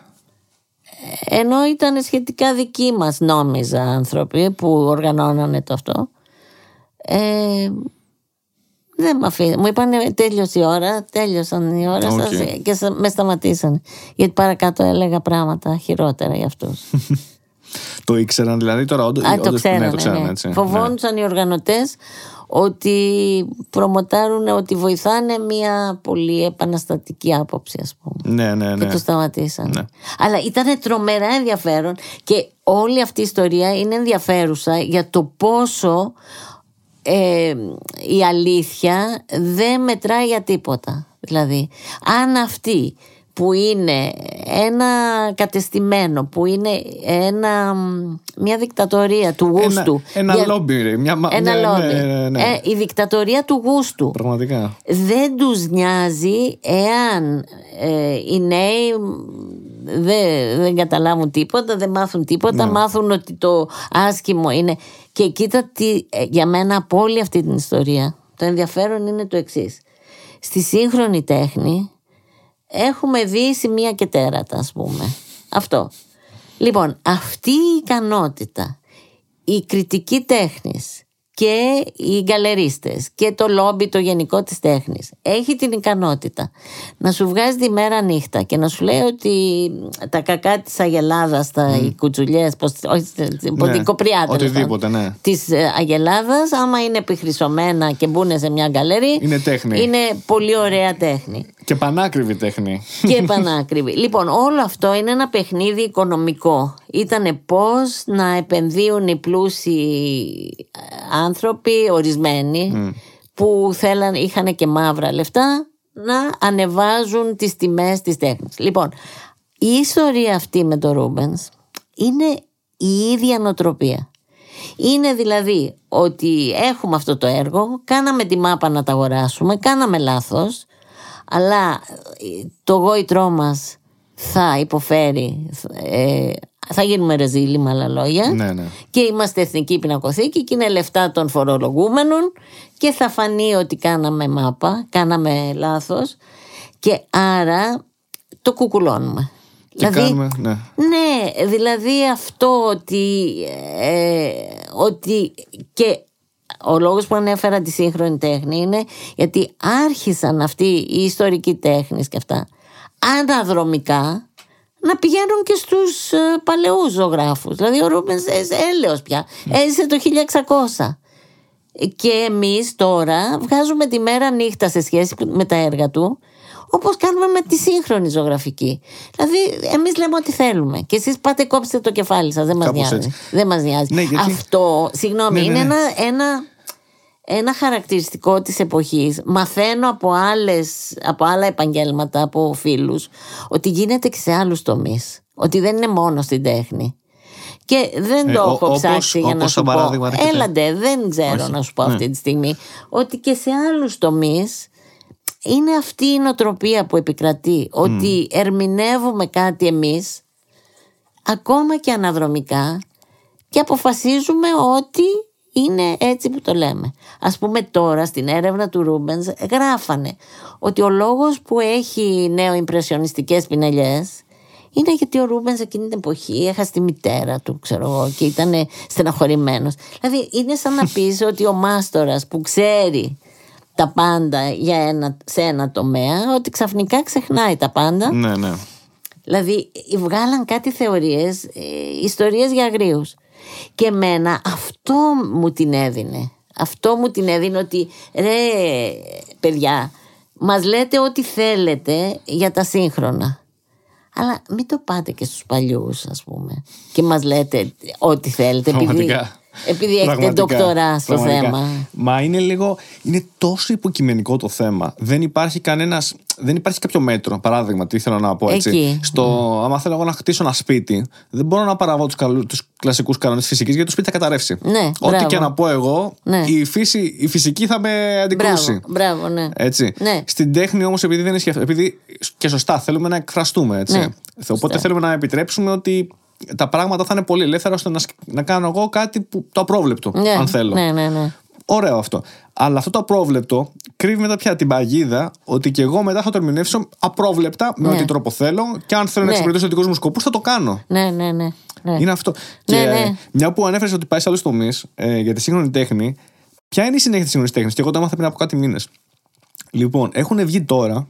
Ενώ ήταν σχετικά δικοί μας, νόμιζα, άνθρωποι που οργανώνανε το αυτό. Ε, δεν μ' αφήνει. Μου είπανε τέλειωσε η ώρα, τέλειωσαν οι ώρες okay. σας και με σταματήσαν. Γιατί παρακάτω έλεγα πράγματα χειρότερα για αυτούς. Το ήξεραν δηλαδή τώρα, όντως? Α, το ξέρανε, ναι, το ξέρανε, ναι. Έτσι. Φοβόντουσαν ναι. οι οργανωτές ότι προμοτάρουν, ότι βοηθάνε μια πολύ επαναστατική άποψη, ας πούμε. Ναι, ναι, ναι. Και το σταματήσαν. Ναι. Αλλά ήταν τρομερά ενδιαφέρον και όλη αυτή η ιστορία είναι ενδιαφέρουσα για το πόσο Ε, η αλήθεια δεν μετράει για τίποτα. Δηλαδή, αν αυτοί που είναι ένα κατεστημένο, που είναι ένα, μια δικτατορία του γούστου, ένα, ένα λόμπι, μια, ένα ναι, λόμπι. Ναι, ναι, ναι. Ε, η δικτατορία του γούστου πραγματικά δεν τους νοιάζει εάν ε, οι νέοι δεν, δεν καταλάβουν τίποτα, δεν μάθουν τίποτα, ναι. μάθουν ότι το άσχημο είναι. Και κοίτα τι, για μένα από όλη αυτή την ιστορία το ενδιαφέρον είναι το εξής. Στη σύγχρονη τέχνη έχουμε δει σημεία και τέρατα, ας πούμε. Αυτό. Λοιπόν, αυτή η ικανότητα, η κριτική τέχνης και οι γκαλερίστες και το λόμπι το γενικό της τέχνης έχει την ικανότητα να σου βγάζει τη μέρα νύχτα και να σου λέει ότι τα κακά της Αγελάδας, τα mm. οι κουτσουλιές, πως, όχι, ναι. οι κοπριάτες ναι. της Αγελάδας, άμα είναι επιχρυσωμένα και μπουν σε μια γκαλερί, είναι, είναι πολύ ωραία τέχνη. Και πανάκριβη τέχνη. Και πανάκριβη. Λοιπόν, όλο αυτό είναι ένα παιχνίδι οικονομικό. Ήτανε πώς να επενδύουν οι πλούσιοι άνθρωποι, ορισμένοι, mm. που θέλαν, είχαν και μαύρα λεφτά, να ανεβάζουν τις τιμές της τέχνης. Λοιπόν, η ιστορία αυτή με το Ρούμπενς είναι η ίδια νοοτροπία. Είναι δηλαδή ότι έχουμε αυτό το έργο, κάναμε τη μάπα να τα αγοράσουμε, κάναμε λάθος, αλλά το γόητρό μας θα υποφέρει, ε, θα γίνουμε ρεζίλοι με άλλα λόγια, ναι, ναι. και είμαστε εθνική πινακοθήκη και είναι λεφτά των φορολογούμενων και θα φανεί ότι κάναμε μάπα, κάναμε λάθος και άρα το κουκουλώνουμε. Δηλαδή, κάνουμε, ναι. ναι, δηλαδή αυτό ότι, ε, ότι και ο λόγος που ανέφερα τη σύγχρονη τέχνη είναι γιατί άρχισαν αυτοί οι ιστορικοί τέχνες και αυτά αναδρομικά να πηγαίνουν και στους παλαιούς ζωγράφους. Δηλαδή ο Ρούμπενς έλεος πια έζησε το χίλια εξακόσια και εμείς τώρα βγάζουμε τη μέρα νύχτα σε σχέση με τα έργα του, όπως κάνουμε με τη σύγχρονη ζωγραφική. Δηλαδή, εμείς λέμε ό,τι θέλουμε. Και εσείς πάτε κόψτε το κεφάλι σας. Δεν μας νοιάζει. Δεν μας νοιάζει. Ναι, γιατί... Αυτό, συγγνώμη, ναι, είναι ναι, ναι. Ένα, ένα, ένα χαρακτηριστικό της εποχής. Μαθαίνω από, άλλες, από άλλα επαγγέλματα, από φίλους, ότι γίνεται και σε άλλους τομείς. Ότι δεν είναι μόνο στην τέχνη. Και δεν ε, το έχω όπως, ψάξει για να σου πω. Έλαντε, δεν ξέρω όχι, να σου πω ναι. αυτή τη στιγμή. Ότι και σε άλλους τομείς είναι αυτή η νοοτροπία που επικρατεί, ότι mm. ερμηνεύουμε κάτι εμείς ακόμα και αναδρομικά και αποφασίζουμε ότι είναι έτσι που το λέμε. Ας πούμε τώρα στην έρευνα του Ρούμπενς γράφανε ότι ο λόγος που έχει νεοϊμπρεσιονιστικές πινελιές είναι γιατί ο Ρούμπενς εκείνη την εποχή έχασε τη μητέρα του, ξέρω εγώ, και ήταν στεναχωρημένος. Δηλαδή είναι σαν να πεις ότι ο μάστορας που ξέρει τα πάντα για ένα, σε ένα τομέα, ότι ξαφνικά ξεχνάει τα πάντα. Ναι, ναι. Δηλαδή βγάλαν κάτι θεωρίες, ε, ιστορίες για αγρίους. Και εμένα αυτό μου την έδινε. Αυτό μου την έδινε ότι ρε παιδιά, μας λέτε ό,τι θέλετε για τα σύγχρονα. Αλλά μην το πάτε και στους παλιούς, ας πούμε. Και μας λέτε ό,τι θέλετε. Πραγματικά. Επειδή... Επειδή έχετε ντοκτορά στο θέμα. Μα είναι λίγο. Είναι τόσο υποκειμενικό το θέμα. Δεν υπάρχει κανένας. Δεν υπάρχει κάποιο μέτρο. Παράδειγμα, τι ήθελα να πω έτσι. Εκεί. Στο, mm. άμα θέλω εγώ να χτίσω ένα σπίτι, δεν μπορώ να παραβώ τους κλασικούς κανόνες φυσικής, γιατί το σπίτι θα καταρρεύσει. Ναι, ό,τι και να πω εγώ, ναι. η, φύση, η φυσική θα με αντικρούσει. Μπράβο, ναι. Έτσι. Ναι. Στην τέχνη όμως, επειδή δεν ισχύει. Επειδή και σωστά θέλουμε να εκφραστούμε. Έτσι. Ναι. Οπότε θέλουμε να επιτρέψουμε ότι τα πράγματα θα είναι πολύ ελεύθερα ώστε να, να κάνω εγώ κάτι που, το απρόβλεπτο, ναι, αν θέλω. Ναι, ναι, ναι. Ωραίο αυτό. Αλλά αυτό το απρόβλεπτο κρύβει μετά πια την παγίδα ότι και εγώ μετά θα το ερμηνεύσω απρόβλεπτα, με ναι. ό,τι τρόπο θέλω, και αν θέλω ναι. να εξυπηρετήσω δικούς μου σκοπούς θα το κάνω. Ναι, ναι, ναι. ναι. Είναι αυτό. Ναι, και ναι. μια που ανέφερες ότι πάει σε άλλους τομείς ε, για τη σύγχρονη τέχνη, ποια είναι η συνέχεια της σύγχρονης τέχνης? Και εγώ το έμαθα πριν από κάτι μήνες. Λοιπόν, έχουν βγει τώρα.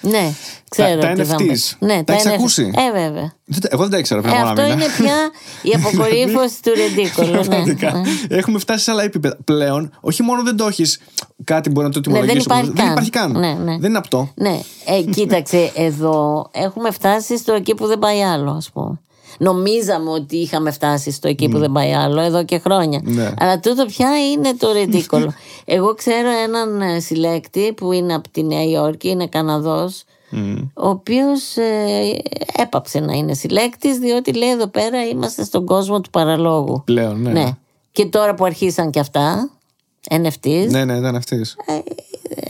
Ναι, ξέρω. Τα, τα εν εφ τις. Ναι, τα έχεις ακούσει? Ε, βέβαια. Εγώ δεν τα ήξερα πριν. Ε, αυτό μήνα. Είναι πια η αποκορύφωση του ρεντίκολου. Ναι, ναι. Έχουμε φτάσει σε άλλα επίπεδα. Πλέον, όχι μόνο δεν το έχεις, κάτι μπορεί να το τιμολογήσεις. Ναι, δεν, δεν υπάρχει καν. Ναι, ναι. Δεν είναι απτό. Ναι. Ε, κοίταξε, εδώ έχουμε φτάσει στο εκεί που δεν πάει άλλο, ας πούμε. Νομίζαμε ότι είχαμε φτάσει στο εκεί που mm. δεν πάει άλλο εδώ και χρόνια. Ναι. Αλλά τούτο πια είναι το ρεντίκολο. Εγώ ξέρω έναν συλλέκτη που είναι από τη Νέα Υόρκη, είναι Καναδός, mm. ο οποίος ε, έπαψε να είναι συλλέκτης, διότι λέει εδώ πέρα είμαστε στον κόσμο του παραλόγου. Πλέον, ναι. ναι. Και τώρα που αρχίσαν και αυτά, εν εφ τις. Ναι, ναι, ήταν αυτής. Ε,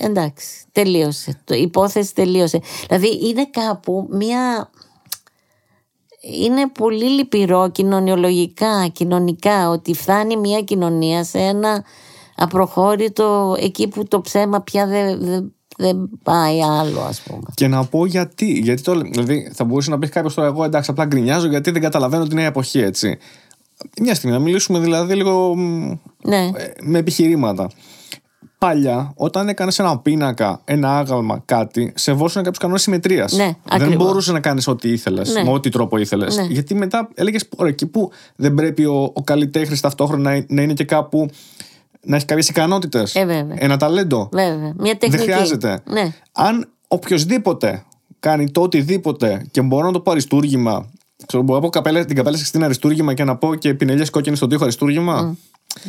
εντάξει, τελείωσε. Η υπόθεση τελείωσε. Δηλαδή είναι κάπου μια... Είναι πολύ λυπηρό κοινωνιολογικά, κοινωνικά, ότι φτάνει μια κοινωνία σε ένα απροχώρητο εκεί που το ψέμα πια δεν δε, δε πάει άλλο, ας πούμε. Και να πω γιατί. γιατί το, δηλαδή, θα μπορούσε να πει κάποιο τώρα: εγώ εντάξει, απλά γκρινιάζω γιατί δεν καταλαβαίνω την νέα εποχή, έτσι. Μια στιγμή, να μιλήσουμε δηλαδή λίγο ναι. με επιχειρήματα. Παλιά, όταν έκανες ένα πίνακα, ένα άγαλμα, κάτι, σεβόσουν κάποιους κανόνες συμμετρίας. Ναι, δεν ακριβώς. μπορούσε να κάνεις ό,τι ήθελες, ναι. με ό,τι τρόπο ήθελες. Ναι. Γιατί μετά έλεγες, ωραία, εκεί που δεν πρέπει ο, ο καλλιτέχνης ταυτόχρονα να είναι και κάπου, να έχει κάποιες ικανότητες. Ε, ένα ταλέντο. Βέβαια. Μια τεχνική. Δεν χρειάζεται. Ναι. Αν οποιοςδήποτε κάνει το οτιδήποτε και μπορώ να το πω αριστούργημα, μπορώ να πω καπέλα, την καπέλα στην αριστούργημα και να πω και πινελιές κόκκινες στον τοίχο αριστούργημα. Mm.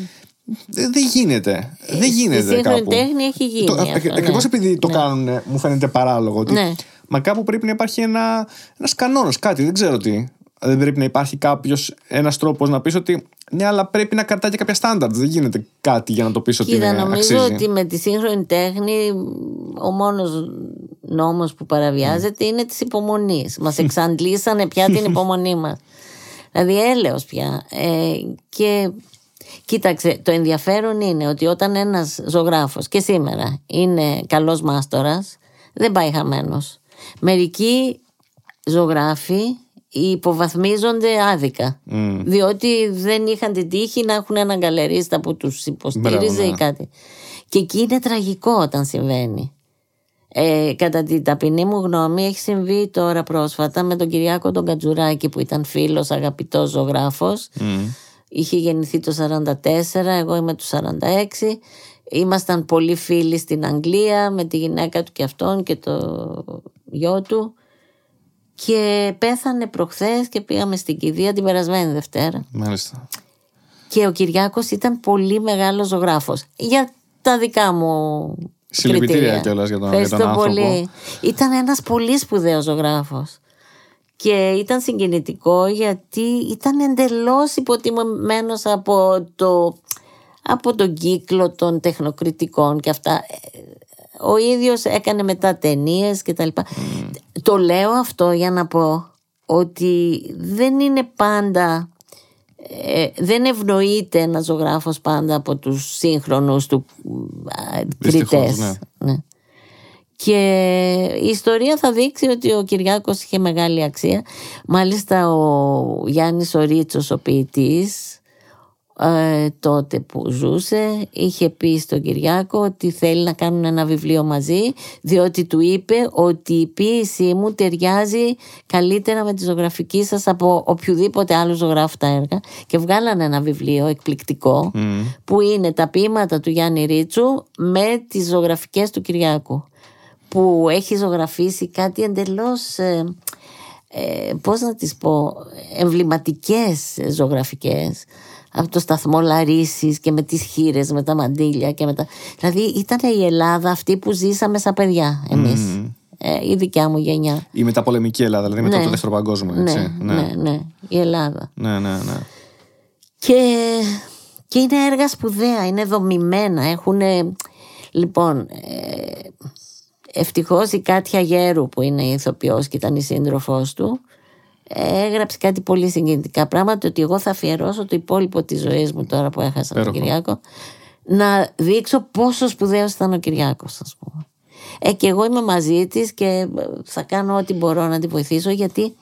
Δεν γίνεται. Δεν γίνεται κάπου. Στην τέχνη έχει γίνει. Ακριβώς ναι, επειδή ναι. το κάνουν, μου φαίνεται παράλογο. Ότι, ναι. Μα κάπου πρέπει να υπάρχει ένα, ένας κανόνας, κάτι, δεν ξέρω τι. Δεν πρέπει να υπάρχει κάποιος, ένας τρόπος να πεις ότι ναι, αλλά πρέπει να κρατάει και κάποια στάνταρτς. Δεν γίνεται κάτι για να το πεις ότι είναι, νομίζω αξίζει. Νομίζω ότι με τη σύγχρονη τέχνη ο μόνος νόμος που παραβιάζεται είναι της υπομονής. Μας εξαντλήσανε πια την υπομονή μας. Δηλαδή έλεος πια. Ε, και... Κοίταξε, το ενδιαφέρον είναι ότι όταν ένας ζωγράφος και σήμερα είναι καλός μάστορας, δεν πάει χαμένος. Μερικοί ζωγράφοι υποβαθμίζονται άδικα, mm. διότι δεν είχαν την τύχη να έχουν έναν γκαλερίστα που τους υποστήριζε Μπράβο, ναι. ή κάτι. Και εκεί είναι τραγικό όταν συμβαίνει. Ε, κατά την ταπεινή μου γνώμη, έχει συμβεί τώρα πρόσφατα με τον Κυριάκο τον Κατζουράκη, που ήταν φίλος, αγαπητός ζωγράφος. Mm. Είχε γεννηθεί το σαράντα τέσσερα, εγώ είμαι του σαράντα έξι. Ήμασταν πολύ φίλοι στην Αγγλία με τη γυναίκα του και αυτόν και το γιο του. Και πέθανε προχθές και πήγαμε στην κηδεία την περασμένη Δευτέρα. Μάλιστα. Και ο Κυριάκος ήταν πολύ μεγάλος ζωγράφος. Για τα δικά μου συλληπιτήρια κιόλας για τον, για τον άνθρωπο. Πολύ. Ήταν ένας πολύ σπουδαίος ζωγράφος. Και ήταν συγκινητικό γιατί ήταν εντελώς υποτιμημένος από, το, από τον κύκλο των τεχνοκριτικών και αυτά. Ο ίδιος έκανε μετά ταινίες και τα λοιπά. Mm. Το λέω αυτό για να πω ότι δεν είναι πάντα, ε, δεν ευνοείται ένας ζωγράφος πάντα από τους σύγχρονους του κριτές. Ναι. Ναι. Και η ιστορία θα δείξει ότι ο Κυριάκος είχε μεγάλη αξία. Μάλιστα ο Γιάννης ο Ρίτσος, ο ποιητής, ε, τότε που ζούσε, είχε πει στον Κυριάκο ότι θέλει να κάνουν ένα βιβλίο μαζί, διότι του είπε ότι η ποίησή μου ταιριάζει καλύτερα με τη ζωγραφική σας από οποιοδήποτε άλλο ζωγράφου τα έργα. Και βγάλανε ένα βιβλίο εκπληκτικό mm. που είναι τα ποίηματα του Γιάννη Ρίτσου με τις ζωγραφικές του Κυριάκου, που έχει ζωγραφίσει κάτι εντελώς, ε, ε, πώς να τις πω, εμβληματικές ζωγραφικές, από το σταθμό Λαρίσης και με τις χήρες, με τα μαντήλια και με τα... Δηλαδή ήταν η Ελλάδα αυτή που ζήσαμε σαν παιδιά εμείς, mm. ε, η δικιά μου γενιά. Η μεταπολεμική Ελλάδα, δηλαδή μετά ναι. το δεύτερο παγκόσμιο, έτσι. Ναι, ναι, ναι, ναι, η Ελλάδα. Ναι, ναι, ναι. Και, και είναι έργα σπουδαία, είναι δομημένα, έχουν... Λοιπόν... Ε, ευτυχώς η Κάτια Γέρου, που είναι η ηθοποιός και ήταν η σύντροφός του, έγραψε κάτι πολύ συγκινητικά πράγματα, ότι εγώ θα αφιερώσω το υπόλοιπο της ζωής μου τώρα που έχασα Πέροχο. τον Κυριάκο, να δείξω πόσο σπουδαίος ήταν ο Κυριάκος, ας πούμε. Ε, και εγώ είμαι μαζί της και θα κάνω ό,τι μπορώ να τη βοηθήσω, γιατί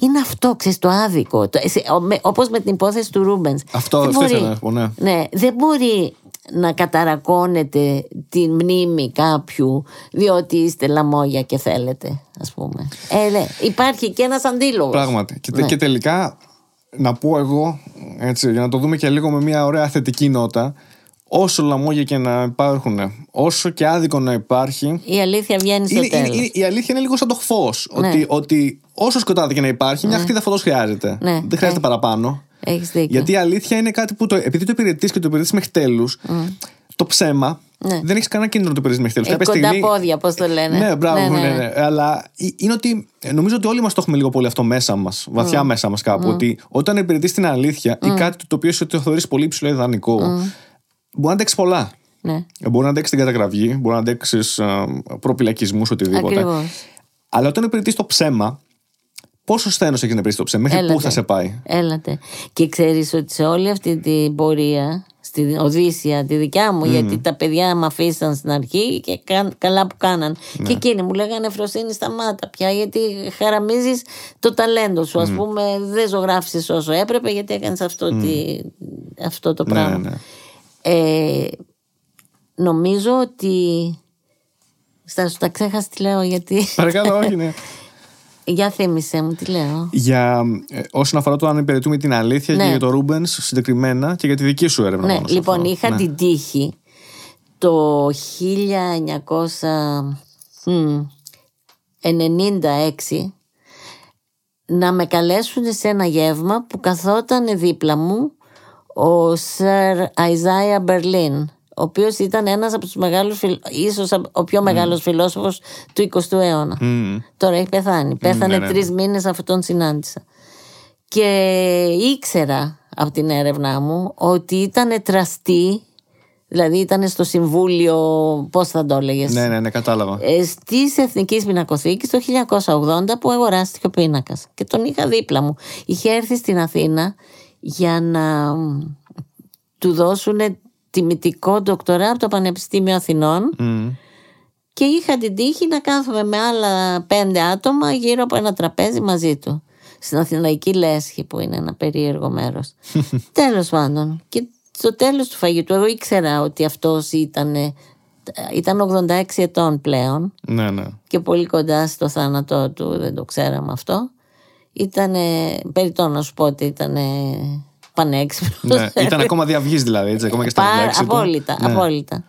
είναι αυτό, ξέρεις, το άδικο. Το, εσύ, με, όπως με την υπόθεση του Ρούμπενς. Αυτό δεν μπορεί, ήθελα, ναι. Ναι, δεν μπορεί να καταρακώνετε τη μνήμη κάποιου διότι είστε λαμόγια και θέλετε, ας πούμε. Ε, ναι, υπάρχει και ένας αντίλογος. Πράγματι. Και, ναι. και τελικά, να πω εγώ, έτσι, για να το δούμε και λίγο με μια ωραία θετική νότα, όσο λαμόγια και να υπάρχουν, όσο και άδικο να υπάρχει, η αλήθεια βγαίνει στο είναι, τέλος. Είναι, η αλήθεια είναι λίγο σαν το χφός. Ναι. Ότι, ότι όσο σκοτάδι και να υπάρχει, ναι. μια χτίδα φωτός χρειάζεται. Ναι. Δεν χρειάζεται ναι. παραπάνω. Έχεις δίκιο. Γιατί η αλήθεια είναι κάτι που το, επειδή το υπηρετείς και το υπηρετείς μέχρι τέλους, mm. το ψέμα ναι. δεν έχεις κανένα κίνδυνο να το υπηρετείς μέχρι τέλους. Ε, κάποια κοντά στιγμή, πόδια, πώς το λένε. Ναι, μπράβο, ναι, ναι, ναι. ναι, ναι. Αλλά είναι ότι νομίζω ότι όλοι μας το έχουμε λίγο πολύ αυτό μέσα μας, βαθιά mm. μέσα μας κάπου. Mm. Ότι όταν υπηρετείς την αλήθεια mm. ή κάτι το οποίο το θεωρείς πολύ υψηλό ιδανικό, mm. μπορεί να αντέξεις πολλά. Ναι. Μπορεί να αντέξεις την καταγραφή, μπορεί να αντέξεις προπυλακισμούς, οτιδήποτε. Ακριβώς. Αλλά όταν υπηρετείς το ψέμα. Πόσο σθένος έχεις να πεις το ψέμα, μέχρι έλατε, πού θα σε πάει. Έλατε. Και ξέρεις ότι σε όλη αυτή την πορεία, στην Οδύσσια, τη δικιά μου, mm. γιατί τα παιδιά με αφήσαν στην αρχή και καλά που κάναν. Ναι. Και εκείνοι μου λέγανε Εφροσύνη, σταμάτα πια, γιατί χαραμίζεις το ταλέντο σου. Mm. Ας πούμε, δεν ζωγράφησες όσο έπρεπε, γιατί έκανες αυτό, mm. τη, αυτό το πράγμα. Ναι, ναι. Ε, νομίζω ότι. Στα σου τα ξέχασα, τι λέω, γιατί. Παρακαλώ, όχι, ναι. Για θύμισε μου, τι λέω. Για, ε, όσον αφορά το αν υπηρετούμε την αλήθεια ναι. και για το Ρούμπενς συγκεκριμένα και για τη δική σου έρευνα. Ναι, λοιπόν, αφορά. είχα ναι. την τύχη το χίλια εννιακόσια εξήντα ενενήντα έξι να με καλέσουν σε ένα γεύμα που καθόταν δίπλα μου ο Sir Isaiah Berlin, ο οποίος ήταν ένας από τους μεγάλους, ίσως ο πιο mm. μεγάλος φιλόσοφος του εικοστού αιώνα. Mm. Τώρα έχει πεθάνει. Mm, Πέθανε ναι, τρεις ναι. μήνες αφού τον συνάντησα. Και ήξερα από την έρευνά μου ότι ήταν τραστή, δηλαδή ήταν στο συμβούλιο, πώς θα το έλεγες. Ναι, ναι, ναι, κατάλαβα. Στις Εθνικής Πινακοθήκης το χίλια εννιακόσια ογδόντα που αγοράστηκε ο πίνακας. Και τον είχα δίπλα μου. Είχε έρθει στην Αθήνα για να του δώσουν τιμητικό ντοκτορά από το Πανεπιστήμιο Αθηνών mm. και είχα την τύχη να κάθομαι με άλλα πέντε άτομα γύρω από ένα τραπέζι μαζί του στην Αθηναϊκή Λέσχη, που είναι ένα περίεργο μέρος. Τέλος πάντων, και στο τέλος του φαγητού εγώ ήξερα ότι αυτός ήταν ήταν ογδόντα έξι ετών πλέον ναι, ναι. και πολύ κοντά στο θάνατό του, δεν το ξέραμε αυτό. Ήτανε, περιττό να σου πω ότι ήτανε πανέξυπνος. Ναι, ήταν ακόμα διαυγής δηλαδή, έτσι, ακόμα και στα διαβλέξη του. Απόλυτα, ναι. απόλυτα.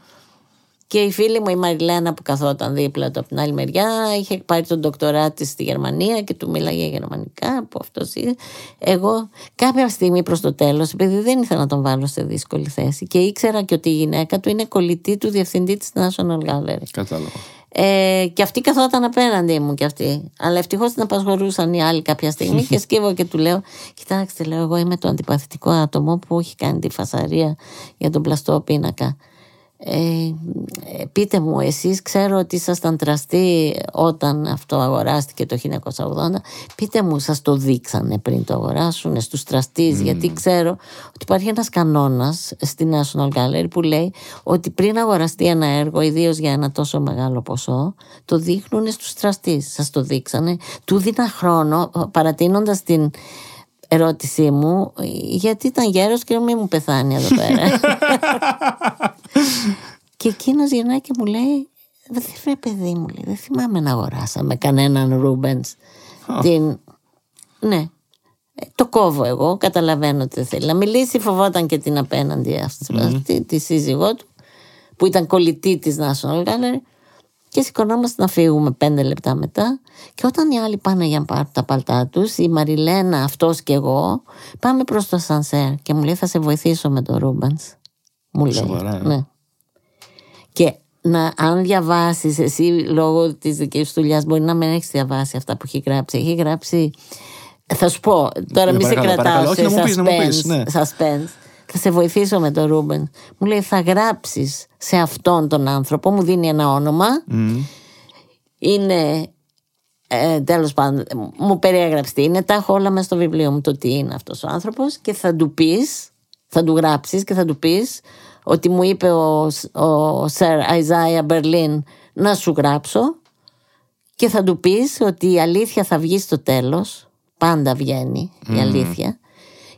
Και η φίλη μου η Μαριλένα που καθόταν δίπλα του από την άλλη μεριά, είχε πάρει τον ντοκτορά της στη Γερμανία και του μίλαγε γερμανικά, που αυτός είχε. Εγώ κάποια στιγμή προς το τέλος, επειδή δεν ήθελα να τον βάλω σε δύσκολη θέση και ήξερα και ότι η γυναίκα του είναι κολλητή του διευθυντή της National Gallery. Κατάλαβα. Ε, και αυτή καθόταν απέναντι μου και αυτή. Αλλά ευτυχώς την απασχολούσαν οι άλλοι κάποια στιγμή και σκύβω και του λέω: Κοιτάξτε, λέω, εγώ είμαι το αντιπαθητικό άτομο που έχει κάνει τη φασαρία για τον πλαστό πίνακα. Ε, πείτε μου, εσείς ξέρω ότι ήσασταν τραστή όταν αυτό αγοράστηκε το χίλια εννιακόσια ογδόντα. Πείτε μου, σας το δείξανε πριν το αγοράσουν στους τραστείς? Mm. Γιατί ξέρω ότι υπάρχει ένας κανόνας στη National Gallery που λέει ότι πριν αγοραστεί ένα έργο, ιδίως για ένα τόσο μεγάλο ποσό, το δείχνουν στους τραστείς. Σας το δείξανε? Του δίνα χρόνο, παρατείνοντας την ερώτησή μου, γιατί ήταν γέρος και μην μου πεθάνει εδώ πέρα. Και εκείνος γυρνάει και μου λέει: Δεν θυμάμαι, παιδί μου, λέει, δεν θυμάμαι να αγοράσαμε κανέναν Ρούμπενς. Oh. Την... Ναι, το κόβω εγώ. Καταλαβαίνω ότι δεν θέλει να μιλήσει. Φοβόταν και την απέναντι αυτή, mm. αυτή τη σύζυγό του, που ήταν κολλητή της National Gallery. Και σηκωνόμαστε να φύγουμε πέντε λεπτά μετά. Και όταν οι άλλοι πάνε για να πάρουν τα παλτά τους, η Μαριλένα, αυτός και εγώ, πάμε προς το σανσέρ. Και μου λέει: Θα σε βοηθήσω με τον Ρούμπενς. Μου λέει. Σοβαρά, ναι. Και να, αν διαβάσεις εσύ, λόγω της δικής του δουλειάς, μπορεί να μην έχεις διαβάσει αυτά που έχει γράψει. Έχει γράψει. Θα σου πω, τώρα μην σε κρατάω σε suspense. Θα σε βοηθήσω με τον Ρούμπεν. Μου λέει: Θα γράψεις σε αυτόν τον άνθρωπο. Μου δίνει ένα όνομα. Mm. Είναι. Ε, τέλος πάντων, μου περιέγραψε τι είναι. Τα έχω όλα μέσα στο βιβλίο μου το τι είναι αυτός ο άνθρωπος. Και θα του πεις, θα του γράψεις και θα του πεις ότι μου είπε ο, ο Sir Isaiah Berlin να σου γράψω. Και θα του πεις ότι η αλήθεια θα βγει στο τέλος. Πάντα βγαίνει mm. η αλήθεια.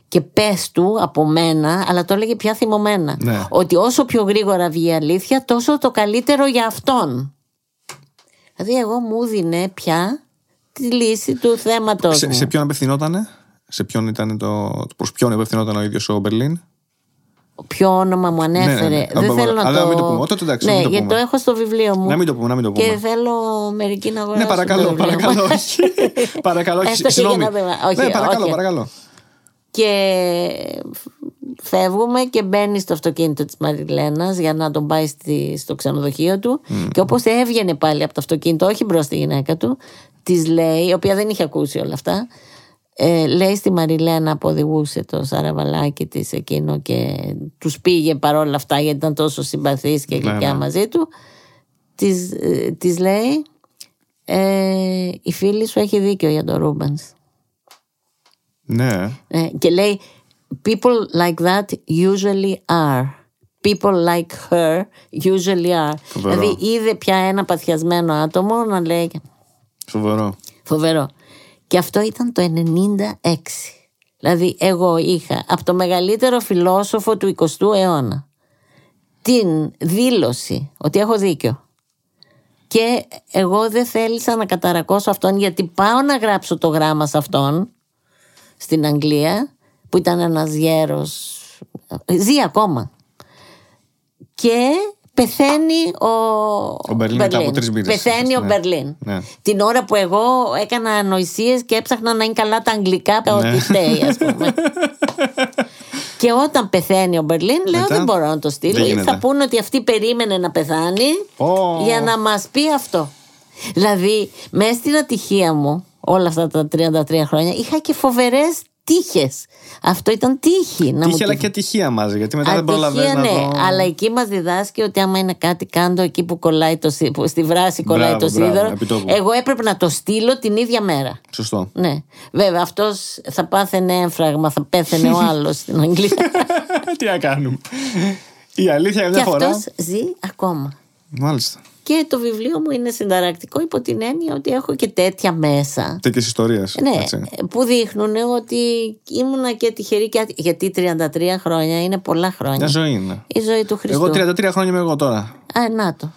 Και πες του από μένα, αλλά το έλεγε πια θυμωμένα, ναι. ότι όσο πιο γρήγορα βγει η αλήθεια, τόσο το καλύτερο για αυτόν. Δηλαδή εγώ μου δίνε πια τη λύση του θέματος. Σε, σε ποιον απευθυνότανε? Σε ποιον ήταν το, προς ποιον απευθυνόταν ο ίδιος ο Μπερλίν? Ποιο όνομα μου ανέφερε? Ναι, ναι, ναι. Δεν θέλω να αλλά το... μην το πούμε. Τότε, εντάξει, ναι, μην το πούμε. Γιατί το έχω στο βιβλίο μου. Να μην το πούμε, να μην το πούμε. Και θέλω μερικοί να αγοράσουν. Ναι, παρακαλώ, παρακαλώ. Όχι. παρακαλώ, συγγνώμη. Ναι, παρακαλώ, παρακαλώ. Και φεύγουμε και μπαίνει στο αυτοκίνητο της Μαριλένας για να τον πάει στη, στο ξενοδοχείο του. Mm. Και όπως έβγαινε πάλι από το αυτοκίνητο, όχι μπρος στη γυναίκα του, της λέει, η οποία δεν είχε ακούσει όλα αυτά, ε, λέει στη Μαριλένα που οδηγούσε το σαραβαλάκι της εκείνο και τους πήγε παρόλα αυτά γιατί ήταν τόσο συμπαθής και γλυκιά yeah. μαζί του, της, ε, της λέει ε, η φίλη σου έχει δίκιο για τον Ρούμπενς. Ναι. Και λέει: People like that usually are. People like her usually are. Φοβερό. Δηλαδή είδε πια ένα παθιασμένο άτομο να λέει. Φοβερό. Φοβερό. Και αυτό ήταν το ενενήντα έξι. Δηλαδή εγώ είχα από το μεγαλύτερο φιλόσοφο του εικοστού αιώνα την δήλωση ότι έχω δίκιο. Και εγώ δεν θέλησα να καταρακώσω αυτόν, γιατί πάω να γράψω το γράμμα σε αυτόν στην Αγγλία, που ήταν ένας γέρος, ζει ακόμα, και πεθαίνει ο, ο Μπερλίν. Μετά από τρεις μπύρες. Πεθαίνει ο ναι. Μπερλίν. Ναι. Την ώρα που εγώ έκανα ανοησίες και έψαχνα να είναι καλά τα αγγλικά, ναι. Ότι φταίει, ας πούμε. Και όταν πεθαίνει ο Μπερλίν, λέω μετά, δεν μπορώ να το στείλω. Θα πούνε ότι αυτή περίμενε να πεθάνει oh. για να μας πει αυτό. Δηλαδή, μέσα στην ατυχία μου, όλα αυτά τα τριάντα τρία χρόνια, είχα και φοβερές τύχες. Αυτό ήταν τύχη. Να τύχη, αλλά και ατυχία μαζί, γιατί μετά ατυχία, δεν προλαβαίνω ναι, να δω... Αλλά εκεί μας διδάσκει ότι άμα είναι κάτι, κάντο εκεί που κολλάει το σί... που στη βράση κολλάει μπράβο, το μπράβο, σίδερο. Επιτόπου. Εγώ έπρεπε να το στείλω την ίδια μέρα. Σωστό. Ναι. Βέβαια, αυτός θα πάθαινε έμφραγμα, θα πέθαινε ο άλλος στην Αγγλία. Τι να κάνουμε. Η αλήθεια είναι μια φορά. Και αυτός ζει ακόμα. Μάλιστα. Και το βιβλίο μου είναι συνταρακτικό υπό την έννοια ότι έχω και τέτοια μέσα. Τέτοιες ιστορίες. Ναι, έτσι. Που δείχνουν ότι ήμουνα και τυχερή. Και... γιατί τριάντα τρία χρόνια είναι πολλά χρόνια. Μια ζωή είναι. Η ζωή του Χριστού. Εγώ τριάντα τρία χρόνια είμαι εγώ τώρα. Α, να το.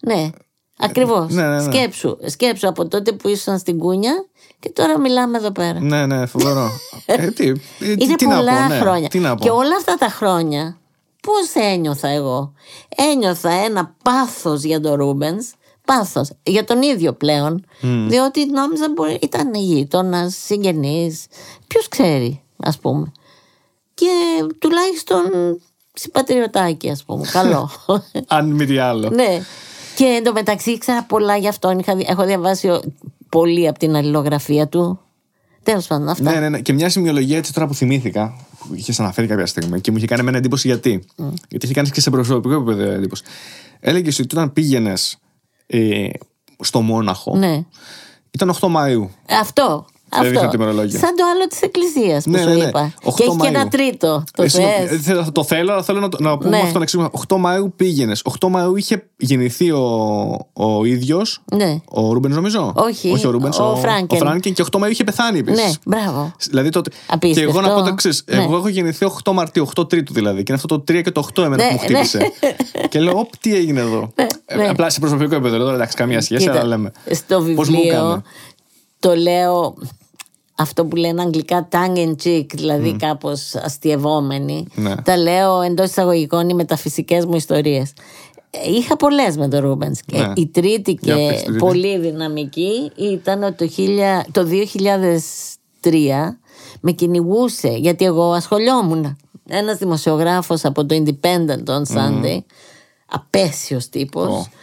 Ναι, ακριβώς. Ναι, ναι, ναι. Σκέψου. Σκέψου από τότε που ήσουν στην Κούνια και τώρα μιλάμε εδώ πέρα. Ναι, ναι, φοβερό. ε, τι, ε, τι, είναι τι πολλά να πω, ναι. χρόνια. Τι να πω. Και όλα αυτά τα χρόνια. Πώς ένιωθα εγώ? Ένιωθα ένα πάθος για τον Ρούμπενς, πάθος για τον ίδιο πλέον, mm. διότι νόμιζα μπορεί, ήταν γείτονας, συγγενής, ποιος ξέρει, ας πούμε. Και τουλάχιστον συμπατριωτάκι, ας πούμε, καλό. Αν μη τι άλλο. Ναι. Και εντωμεταξύ ήξερα πολλά γι' αυτόν. Είχα, έχω διαβάσει πολύ από την αλληλογραφία του. Τέλος πάντων, αυτά. Ναι, ναι, ναι. Και μια σημειολογία έτσι τώρα που θυμήθηκα. Είχε αναφέρει κάποια στιγμή και μου είχε κάνει με εντύπωση γιατί. Mm. Γιατί είχε κάνει και σε προσωπικό επίπεδο εντύπωση. Έλεγε ότι όταν πήγαινε ε, στο Μόναχο. Ναι. Ήταν οκτώ Μαΐου. Αυτό. Φέβη αυτό. Σαν το άλλο τη Εκκλησία που ναι, σου ναι, ναι. είπα. Και έχει και ένα τρίτο. Το, Εσύ, θες. Το θέλω, αλλά θέλω να, να πούμε ναι. αυτό να εξηγήσουμε. οκτώ Μαΐου πήγαινε. οκτώ Μαΐου είχε γεννηθεί ο, ο ίδιο. Ναι. Ο Ρούμπενς, νομίζω. Όχι. Όχι ο Ρούμπενς, ο, ο, Φράνκεν. ο Φράνκεν. Και οκτώ Μαΐου είχε πεθάνει επίσης. Ναι, μπράβο. Δηλαδή, τότε, και εγώ να πω το εξής. Ναι. Εγώ έχω γεννηθεί οκτώ Μαρτίου, οκτώ Τρίτου δηλαδή. Και είναι αυτό το τρία και το οκτώ εμένα ναι, που μου χτύπησε. Ναι. Και λέω, τι έγινε εδώ. Απλά σε προσωπικό επίπεδο. Εντάξει, καμία σχέση, αλλά λέμε. Πώ μου έκανε. Το λέω. Αυτό που λένε αγγλικά tongue in cheek, δηλαδή mm. κάπως αστιευόμενοι, ναι. τα λέω εντός εισαγωγικών οι μεταφυσικές μου ιστορίες. Είχα πολλές με τον Ρούμπενς. Ναι. Η τρίτη και πες, πολύ δυναμική ήταν το, το δύο χιλιάδες τρία με κυνηγούσε, γιατί εγώ ασχολιόμουν. Ένας δημοσιογράφος από το Independent on Sunday, mm. απέσιος τύπος, oh.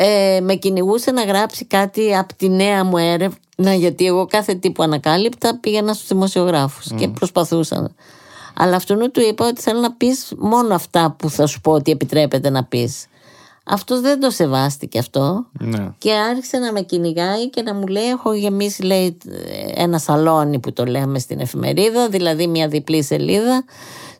Ε, με κυνηγούσε να γράψει κάτι από τη νέα μου έρευνα, γιατί εγώ κάθε τι που ανακάλυπτα πήγαινα στους δημοσιογράφους mm. και προσπαθούσα. Αλλά αυτού του είπα ότι θέλω να πεις μόνο αυτά που θα σου πω ότι επιτρέπεται να πεις. Αυτός δεν το σεβάστηκε αυτό ναι. και άρχισε να με κυνηγάει και να μου λέει, έχω γεμίσει λέει, ένα σαλόνι που το λέμε στην εφημερίδα, δηλαδή μια διπλή σελίδα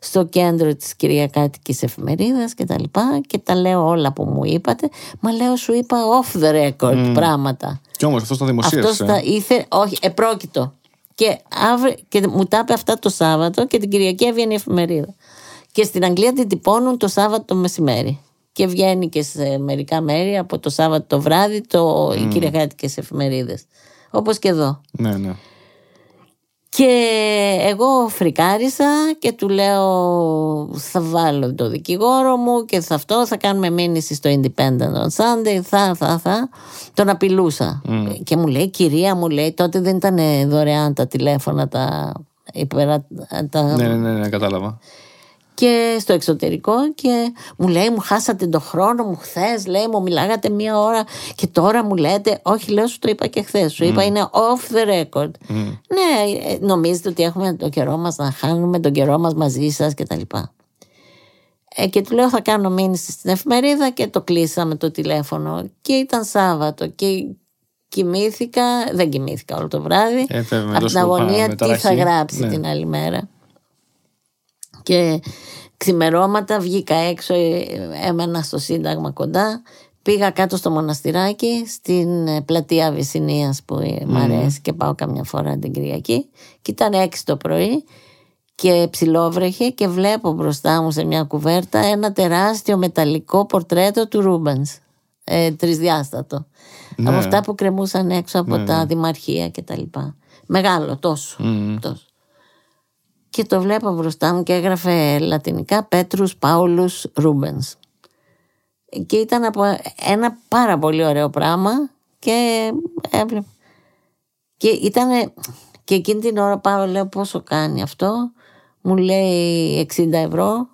στο κέντρο της Κυριακάτικης εφημερίδας και τα λοιπά, και τα λέω όλα που μου είπατε, μα λέω σου είπα off the record mm. πράγματα. Κι όμως αυτός τα δημοσίευσε. Αυτός τα ήθε, όχι, επρόκειτο. Και, αύρι, και μου τα είπε αυτά το Σάββατο και την Κυριακή έβγαινε η εφημερίδα. Και στην Αγγλία την τυπώνουν το Σάββατο το μεσημέρι. Και βγαίνει και σε μερικά μέρη από το Σάββατο το βράδυ το, mm. οι Κυριακάτικες εφημερίδες. Όπως και εδώ. Ναι, ναι. Και εγώ φρικάρισα και του λέω θα βάλω το δικηγόρο μου και θα αυτό, θα κάνουμε μήνυση στο Independent on Sunday, θα, θα, θα. Τον απειλούσα. Mm. Και μου λέει, κυρία μου λέει, τότε δεν ήταν δωρεάν τα τηλέφωνα, τα... Υπερα... τα... Ναι, ναι, ναι, ναι, κατάλαβα. Και στο εξωτερικό και μου λέει, μου χάσατε τον χρόνο μου χθες, λέει, μου μιλάγατε μία ώρα και τώρα μου λέτε, όχι λέω σου το είπα και χθες, σου mm. είπα είναι off the record. Mm. Ναι, νομίζετε ότι έχουμε τον καιρό μας να χάνουμε τον καιρό μας μαζί σας και τα λοιπά. Ε, και του λέω θα κάνω μήνυση στην εφημερίδα και το κλείσαμε το τηλέφωνο και ήταν Σάββατο και κοιμήθηκα, δεν κοιμήθηκα όλο το βράδυ, Έφευμε, από την αγωνία τι ταραχή. Θα γράψει ναι. την άλλη μέρα. Και ξημερώματα βγήκα έξω, έμενα στο Σύνταγμα κοντά, πήγα κάτω στο μοναστηράκι, στην πλατεία Αβυσσινίας που mm. μ' αρέσει και πάω καμιά φορά την Κυριακή, και ήταν έξι το πρωί και ψιλόβρεχε και βλέπω μπροστά μου σε μια κουβέρτα ένα τεράστιο μεταλλικό πορτρέτο του Ρούμπενς, ε, τρισδιάστατο, ναι. από αυτά που κρεμούσαν έξω από ναι. τα δημαρχία και τα λοιπά. Μεγάλο, τόσο, mm. τόσο. Και το βλέπω μπροστά μου και έγραφε λατινικά Πέτρους Πάουλους Ρούμπενς. και ήταν από ένα πάρα πολύ ωραίο πράγμα και έβλεπα. Και ήταν και εκείνη την ώρα πάω, λέω πόσο κάνει αυτό, μου λέει εξήντα ευρώ,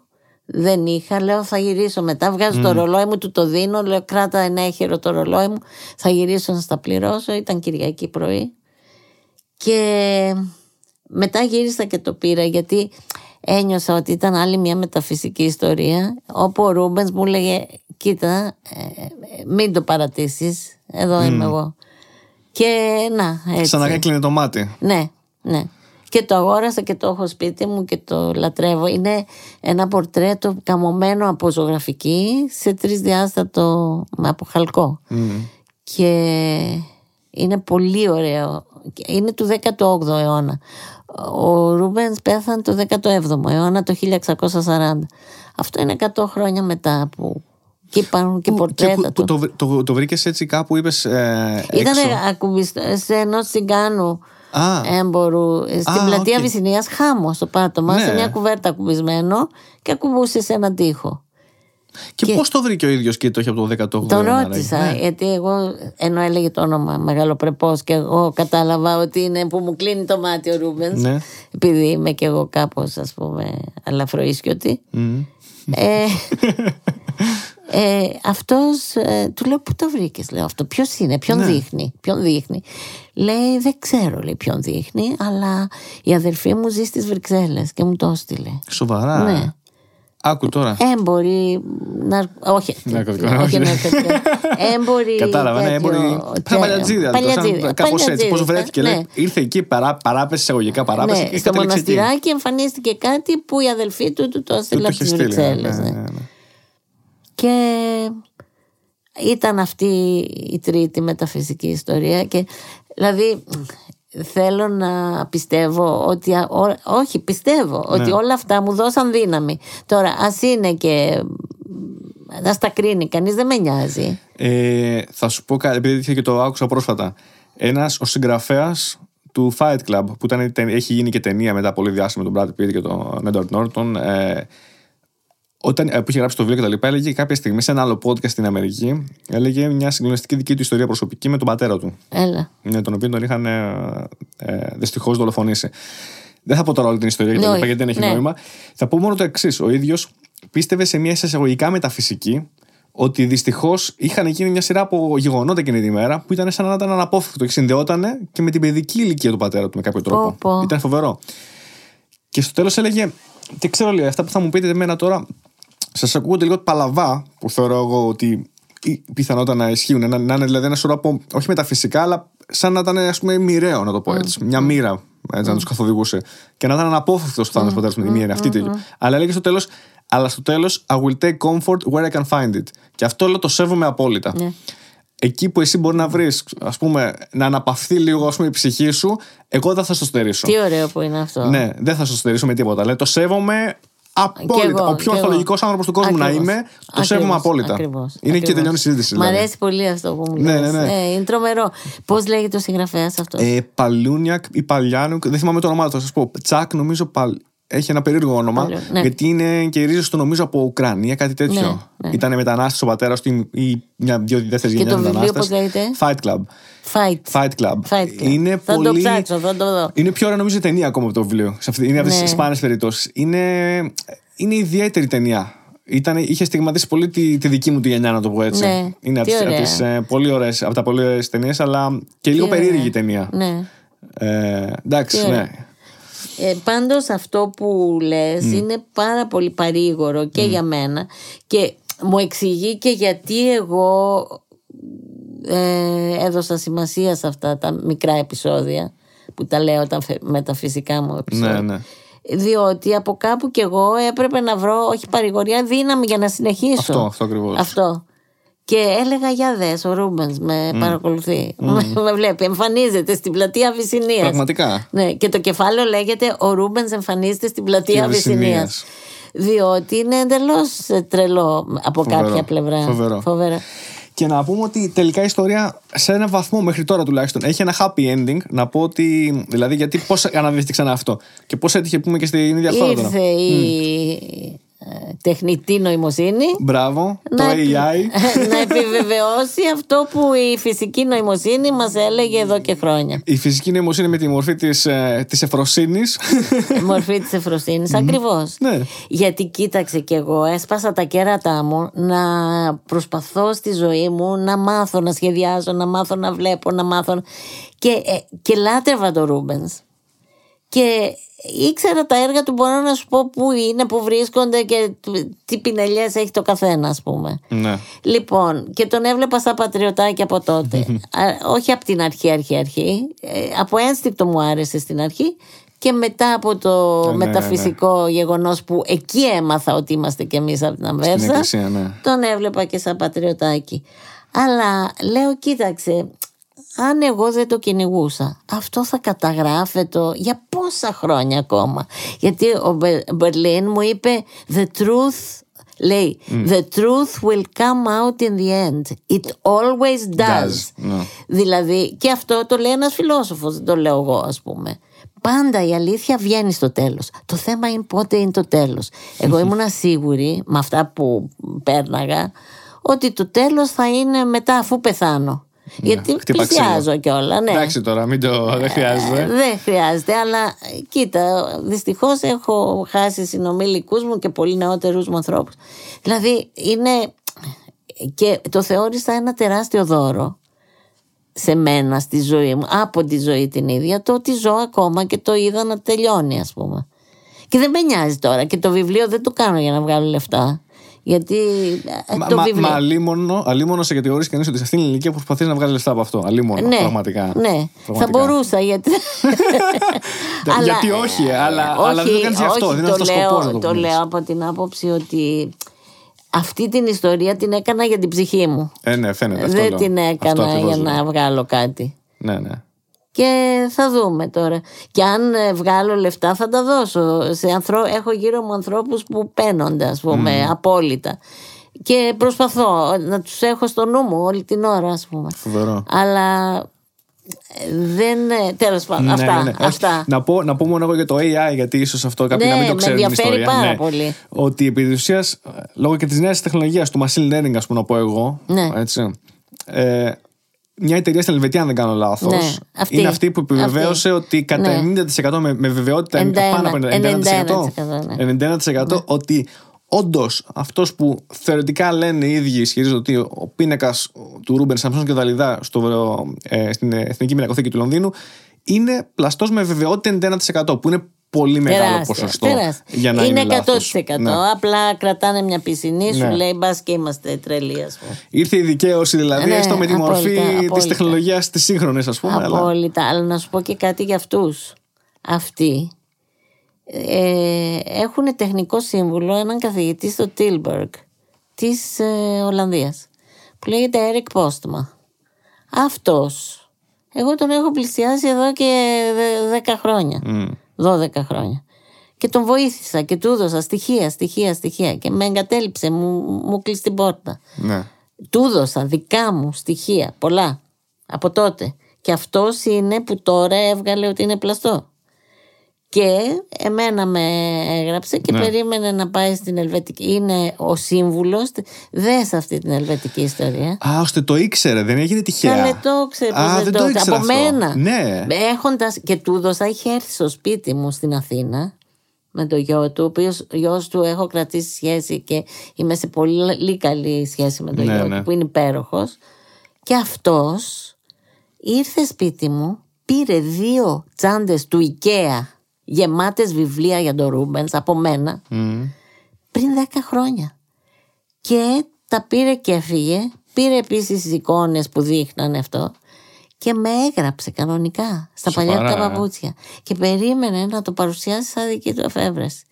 δεν είχα, λέω θα γυρίσω μετά, βγάζω mm. το ρολόι μου, του το δίνω, λέω κράτα ενέχειρο το ρολόι μου, θα γυρίσω να στα πληρώσω, ήταν Κυριακή πρωί. Και μετά γύρισα και το πήρα, γιατί ένιωσα ότι ήταν άλλη μια μεταφυσική ιστορία, όπου ο Ρούμπενς μου λέγε κοίτα, μην το παρατήσεις, εδώ mm. είμαι εγώ. Και να, έτσι. Σαν να έκλεινε το μάτι. Ναι, ναι. Και το αγόρασα και το έχω σπίτι μου και το λατρεύω. Είναι ένα πορτρέτο καμωμένο από ζωγραφική σε τρισδιάστατο από χαλκό. Mm. Και είναι πολύ ωραίο. Είναι του δέκατου όγδοου αιώνα. Ο Ρούμπενς πέθανε το δέκατο έβδομο αιώνα, το χίλια εξακόσια σαράντα. Αυτό είναι εκατό χρόνια μετά που... Και υπάρχουν και πορτρέτα του. Το, το, το βρήκες έτσι κάπου, είπες ε, έξω. Ήταν ακουμπιστό σε ενός τσιγκάνου ah. έμπορου στην ah, πλατεία okay. Βυσσηνίας, χάμω στο πάτωμα, ναι. σε μια κουβέρτα ακουμπισμένο και ακουμπούσε σε έναν τοίχο. Και, και πώς το βρήκε ο ίδιος και το είχε από το δέκατο όγδοο? Το ρώτησα, ναι. γιατί εγώ, ενώ έλεγε το όνομα Μεγαλοπρεπός και εγώ κατάλαβα ότι είναι που μου κλείνει το μάτι ο Ρούμπενς, ναι. επειδή είμαι και εγώ κάπως, ας πούμε, αλαφροίσκιωτη. Mm. Ε, Ε, αυτός ε, του λέω πού το βρήκες, λέω αυτό ποιος είναι, ποιον ναι. δείχνει, ποιον δείχνει. Λέει δεν ξέρω, λέει, ποιον δείχνει, αλλά η αδερφή μου ζει στις Βρυξέλλες και μου το έστειλε. Σοβαρά? Ναι. Άκου τώρα. Έμποροι. Να... Όχι. Ναρκωτικά. Όχι. Έμποροι. Κατάλαβα, ναι, έμποροι. Παλιατζίδια. Κάπως έτσι. Πώς βρέθηκε, λέει. Ήρθε εκεί, παράπεσε, εισαγωγικά παράπεσε. Ναι, στο μοναστηράκι εμφανίστηκε κάτι που η αδελφή του του το έστειλε από τις Βρυξέλλες. Και ήταν αυτή η τρίτη μεταφυσική ιστορία. Και, δηλαδή, θέλω να πιστεύω ότι. Ό, όχι, πιστεύω ναι. ότι όλα αυτά μου δώσαν δύναμη. Τώρα, ας είναι και. Ας τα κρίνει κανείς, δεν με νοιάζει. Ε, θα σου πω κάτι, επειδή και το άκουσα πρόσφατα. Ένας ο συγγραφέας του Fight Club, που ήταν, έχει γίνει και ταινία μετά πολύ διάσημη, τον Brad Pitt και τον Edward Norton. Ε, Όταν, που είχε γράψει το βιβλίο και τα λοιπά, έλεγε κάποια στιγμή σε ένα άλλο podcast στην Αμερική, έλεγε μια συγκλονιστική δική του ιστορία προσωπική με τον πατέρα του. Έλα. Ναι, τον οποίο τον είχαν ε, ε, δυστυχώς δολοφονήσει. Δεν θα πω τώρα όλη την ιστορία γιατί, γιατί δεν έχει ναι. νόημα. Θα πω μόνο το εξής. Ο ίδιος πίστευε σε μια εισαγωγικά μεταφυσική ότι δυστυχώς είχαν γίνει μια σειρά από γεγονότα εκείνη τη μέρα που ήταν σαν να ήταν αναπόφευκτο και συνδεότανε και με την παιδική ηλικία του πατέρα του με κάποιο τρόπο. Πω, πω. Ήταν φοβερό. Και στο τέλος έλεγε, τι ξέρω λέει, αυτά που θα μου πείτε εμένα τώρα. Σας ακούγονται λίγο παλαβά, που θεωρώ εγώ ότι πιθανόταν να ισχύουν, να, να είναι δηλαδή ένα σωρό από, όχι μεταφυσικά, αλλά σαν να ήταν ας πούμε μοιραίο, να το πω έτσι. Mm. Μια μοίρα, έτσι, mm. να τους καθοδηγούσε. Και να ήταν αναπόφευκτος ο θάνατος mm. πατέρας με τη μοίρα, αυτή mm. Mm. Αλλά έλεγε στο τέλος, αλλά στο τέλος, I will take comfort where I can find it. Και αυτό λέω το σέβομαι απόλυτα. Yeah. Εκεί που εσύ μπορεί να βρεις, ας πούμε, να αναπαυθεί λίγο ας πούμε, η ψυχή σου, εγώ δεν θα στο στερήσω. Τι ωραίο που είναι αυτό. Ναι, δεν θα στο στερήσω με τίποτα. Δηλαδή, το σέβομαι. Απόλυτα. Εγώ, ο πιο ορθολογικός άνθρωπος του κόσμου ακριβώς. να είμαι, το ακριβώς, σέβομαι απόλυτα. Ακριβώς, είναι ακριβώς. και τελειώνει η συζήτηση. Δηλαδή. Μ' αρέσει πολύ αυτό που μου λες. Ναι, ναι, ναι. Ε, είναι τρομερό. Πώς λέγεται ο συγγραφέας αυτός? Ε, Παλούνιακ ή Παλιάνουκ, δεν θυμάμαι το όνομά του, θα σας πω. Τσακ, νομίζω παλ... έχει ένα περίεργο όνομα. Ναι. Γιατί είναι και οι ρίζες του, νομίζω, από Ουκρανία, κάτι τέτοιο. Ναι, ναι. Ήταν μετανάστης ο πατέρας του ή μια-δυο δεύτερη γενιά μετανάστες. Fight Club. Fight. Fight Club. Fight Club. Είναι θα πολύ... το ψάξω, θα το δω. Είναι πιο ωραία νομίζω ταινία ακόμα από το βιβλίο. Είναι από τις ναι. σπάνιες περιπτώσεις. Είναι... είναι ιδιαίτερη ταινία. Ήταν... Είχε στιγματίσει πολύ τη... τη δική μου τη γενιά, να το πω έτσι. Ναι. Είναι από, τις... τις... πολύ ωραίες... από τα πολύ ωραίες ταινίες, αλλά και λίγο περίεργη ταινία. Ναι. Ε, εντάξει, ναι. Ε, πάντως αυτό που λες mm. είναι πάρα πολύ παρήγορο και mm. για μένα και μου εξηγεί και γιατί εγώ ε, έδωσα σημασία σε αυτά τα μικρά επεισόδια που τα λέω τα, με τα φυσικά μου επεισόδια. Ναι, ναι. Διότι από κάπου κι εγώ έπρεπε να βρω όχι παρηγορία, δύναμη για να συνεχίσω. Αυτό, αυτό ακριβώς. Αυτό. Και έλεγα για δες, ο Ρούμπενς με mm. παρακολουθεί, mm. με βλέπει, εμφανίζεται στην πλατεία Βυσσηνίας. Πραγματικά. Ναι, και το κεφάλαιο λέγεται «Ο Ρούμπενς εμφανίζεται στην πλατεία Βυσσηνίας». Διότι είναι εντελώς τρελό από φοβερό. Κάποια πλευρά. Φοβερό. Φοβερό. Και να πούμε ότι τελικά η ιστορία σε έναν βαθμό μέχρι τώρα τουλάχιστον έχει ένα happy ending. Να πω ότι. Δηλαδή, γιατί πώς αναδείχθηκε ξανά αυτό και πώς έτυχε πούμε και στην ίδια χώρα. Ήρθε η. Mm. τεχνητή νοημοσύνη. Μπράβο, το να, έι άι. Να επιβεβαιώσει αυτό που η φυσική νοημοσύνη μας έλεγε εδώ και χρόνια. Η φυσική νοημοσύνη με τη μορφή της, ε, της εφροσύνης. Μορφή της εφροσύνης, mm-hmm. ακριβώς. Ναι. Γιατί κοίταξε κι εγώ, έσπασα τα κέρατά μου να προσπαθώ στη ζωή μου να μάθω να σχεδιάζω, να μάθω να βλέπω, να μάθω. Και, ε, και λάτρευα το Ρούμπενς. Και ήξερα τα έργα του, μπορώ να σου πω πού είναι, πού βρίσκονται και τι πινελιές έχει το καθένα, ας πούμε. Ναι. Λοιπόν, και τον έβλεπα στα πατριωτάκια από τότε. Όχι από την αρχή, αρχή, αρχή. Από ένστικτο μου άρεσε στην αρχή και μετά από το ναι, μεταφυσικό ναι. γεγονός που εκεί έμαθα ότι είμαστε κι εμείς από την Αμβέρσα, εκκλησία, ναι. τον έβλεπα και στα πατριωτάκι. Αλλά λέω, κοίταξε, αν εγώ δεν το κυνηγούσα, αυτό θα καταγράφεται για πόσα χρόνια ακόμα. Γιατί ο Μπερλίν μου είπε the truth, λέει mm. the truth will come out in the end, it always does, does. No. Δηλαδή, και αυτό το λέει ένας φιλόσοφος, δεν το λέω εγώ, ας πούμε. Πάντα η αλήθεια βγαίνει στο τέλος. Το θέμα είναι πότε είναι το τέλος. Εγώ ήμουν σίγουρη με αυτά που πέρναγα ότι το τέλος θα είναι μετά αφού πεθάνω. Ναι, γιατί πλησιάζω κιόλα. Ναι. Εντάξει τώρα, μην το. Δεν χρειάζεται. Ε, δεν χρειάζεται, αλλά κοίτα, δυστυχώς έχω χάσει συνομιλικούς μου και πολύ νεότερους μου ανθρώπους. Δηλαδή είναι. Και το θεώρησα ένα τεράστιο δώρο σε μένα, στη ζωή μου, από τη ζωή την ίδια, το ότι ζω ακόμα και το είδα να τελειώνει, ας πούμε. Και δεν με νοιάζει τώρα. Και το βιβλίο δεν το κάνω για να βγάλω λεφτά. Γιατί μα, το βιβλίο. Μα, μα αλίμονο, αλίμονο σε κατηγορείς κανείς ότι σε αυτήν την ηλικία προσπαθείς να βγάλεις λεφτά από αυτό. Αλίμονο, ναι, πραγματικά. Ναι, πραγματικά. Θα μπορούσα γιατί. αλλά, γιατί όχι, αλλά, όχι, αλλά δεν το κάνεις για αυτό. Όχι, δεν είναι αυτός ο σκοπός. Το, το λέω από την άποψη ότι αυτή την ιστορία την έκανα για την ψυχή μου. Ε, ναι, φαίνεται. Αυτό δεν λέω. Την έκανα αυτό για να βγάλω κάτι. Ναι, ναι. Και θα δούμε τώρα. Και αν βγάλω λεφτά θα τα δώσω. Σε ανθρω... Έχω γύρω μου ανθρώπους που παίρνονται, ας πούμε, mm. απόλυτα. Και προσπαθώ να τους έχω στο νου μου όλη την ώρα, ας πούμε. Φοβερό. Αλλά δεν. Τέλος πάντων, ναι, αυτά, ναι, ναι. αυτά. Να, πω, να πω μόνο εγώ για το έι άι, γιατί ίσως αυτό κάποιοι ναι, να μην το ξέρουν. Με ενδιαφέρει ιστορία. Πάρα ναι. πολύ. Ότι επί της ουσίας, λόγω και της νέας τεχνολογίας, του machine learning, ας πούμε, να πω εγώ. Ναι. Έτσι. Ε, Μια εταιρεία στην Ελβετία, αν δεν κάνω λάθος, ναι, αυτή, είναι αυτή που επιβεβαίωσε αυτή, ότι κατά ναι. ενενήντα τοις εκατό με, με βεβαιότητα πάνω από ενενήντα τοις εκατό, ενενήντα τοις εκατό, ενενήντα τοις εκατό, ενενήντα τοις εκατό ναι. ότι όντως αυτός που θεωρητικά λένε οι ίδιοι ισχυρίζονται ότι ο πίνακας του Ρούμπενς, Σαμσών και Δαλιδά στο, ε, στην Εθνική Πινακοθήκη του Λονδίνου είναι πλαστός με βεβαιότητα ενενήντα τοις εκατό που είναι πολύ μεγάλο τεράστια, ποσοστό τεράστια. Για να είναι, είναι εκατό τοις εκατό. Ναι. Απλά κρατάνε μια πισινή, σου ναι. λέει μπας και είμαστε τρελοί, ας πούμε. Ήρθε η δικαίωση δηλαδή, ναι, έστω με τη απόλυτα, μορφή απόλυτα. Της τεχνολογίας της σύγχρονης, ας πούμε. Απόλυτα, αλλά... αλλά να σου πω και κάτι για αυτούς. Αυτοί ε, έχουν τεχνικό σύμβουλο έναν καθηγητή στο Τίλμπεργκ της ε, Ολλανδίας που λέγεται Έρικ Πόστμα. Αυτός εγώ τον έχω πλησιάσει εδώ και δέκα χρόνια. Mm. δώδεκα χρόνια. Και τον βοήθησα και του έδωσα στοιχεία, στοιχεία, στοιχεία. Και με εγκατέλειψε, μου, μου κλείσει την πόρτα. Ναι. Του έδωσα δικά μου στοιχεία, πολλά, από τότε. Και αυτός είναι που τώρα έβγαλε ότι είναι πλαστό. Και εμένα με έγραψε και ναι. περίμενε να πάει στην Ελβετική. Είναι ο σύμβουλος, δες αυτή την ελβετική ιστορία. Α, ώστε το ήξερε, δεν έγινε τυχαία. Δεν το ήξερε. Α, δεν το ήξερε. Από μένα. Ναι. Έχοντας, και του έδωσα, είχε έρθει στο σπίτι μου στην Αθήνα με το γιο του, ο οποίος γιος του έχω κρατήσει σχέση και είμαι σε πολύ καλή σχέση με το ναι, γιο ναι. του, που είναι υπέροχος. Και αυτός ήρθε σπίτι μου, πήρε δύο τσάντες του Ikea. Γεμάτες βιβλία για τον Ρούμπενς από μένα mm. πριν δέκα χρόνια. Και τα πήρε και έφυγε. Πήρε επίσης τις εικόνες που δείχνανε αυτό και με έγραψε κανονικά στα Σοπαρά, παλιά τα παπούτσια ε. Και περίμενε να το παρουσιάσει σαν δική του εφεύρεση.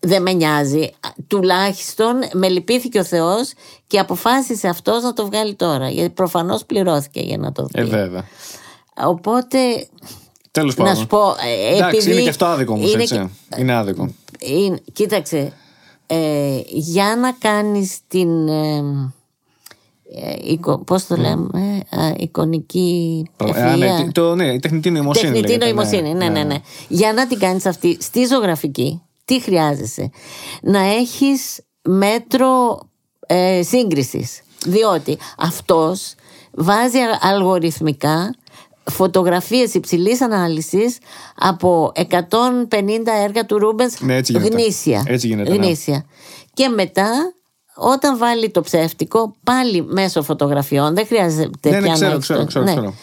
Δεν με νοιάζει. Τουλάχιστον με λυπήθηκε ο Θεός και αποφάσισε αυτός να το βγάλει τώρα, γιατί προφανώς πληρώθηκε για να το δει. Ε, βέβαια. Οπότε... Τέλος να σου πω. Εντάξει, είναι και αυτό άδικο όμως, είναι, έτσι. Και... είναι άδικο. Είναι... Κοίταξε, ε, για να κάνεις την. Ε, ε, πώς το λέμε, ε, εικονική. Ευφυΐα. Ναι, το, ναι, η τεχνητή νοημοσύνη. Τεχνητή νοημοσύνη, ναι, ναι, ναι. ναι. Για να την κάνεις αυτή στη ζωγραφική, Τι χρειάζεσαι? Να έχεις μέτρο ε, σύγκρισης, διότι αυτός βάζει αλγοριθμικά φωτογραφίες υψηλής ανάλυσης από εκατόν πενήντα έργα του Ρούμπενς. Ναι, έτσι γίνεται. Γνήσια, έτσι γίνεται, γνήσια. Ναι. Και μετά όταν βάλει το ψεύτικο, πάλι μέσω φωτογραφιών, δεν χρειάζεται ναι, πια ναι, ξέρω, να ξέρω, ξέρω, ναι. ξέρω.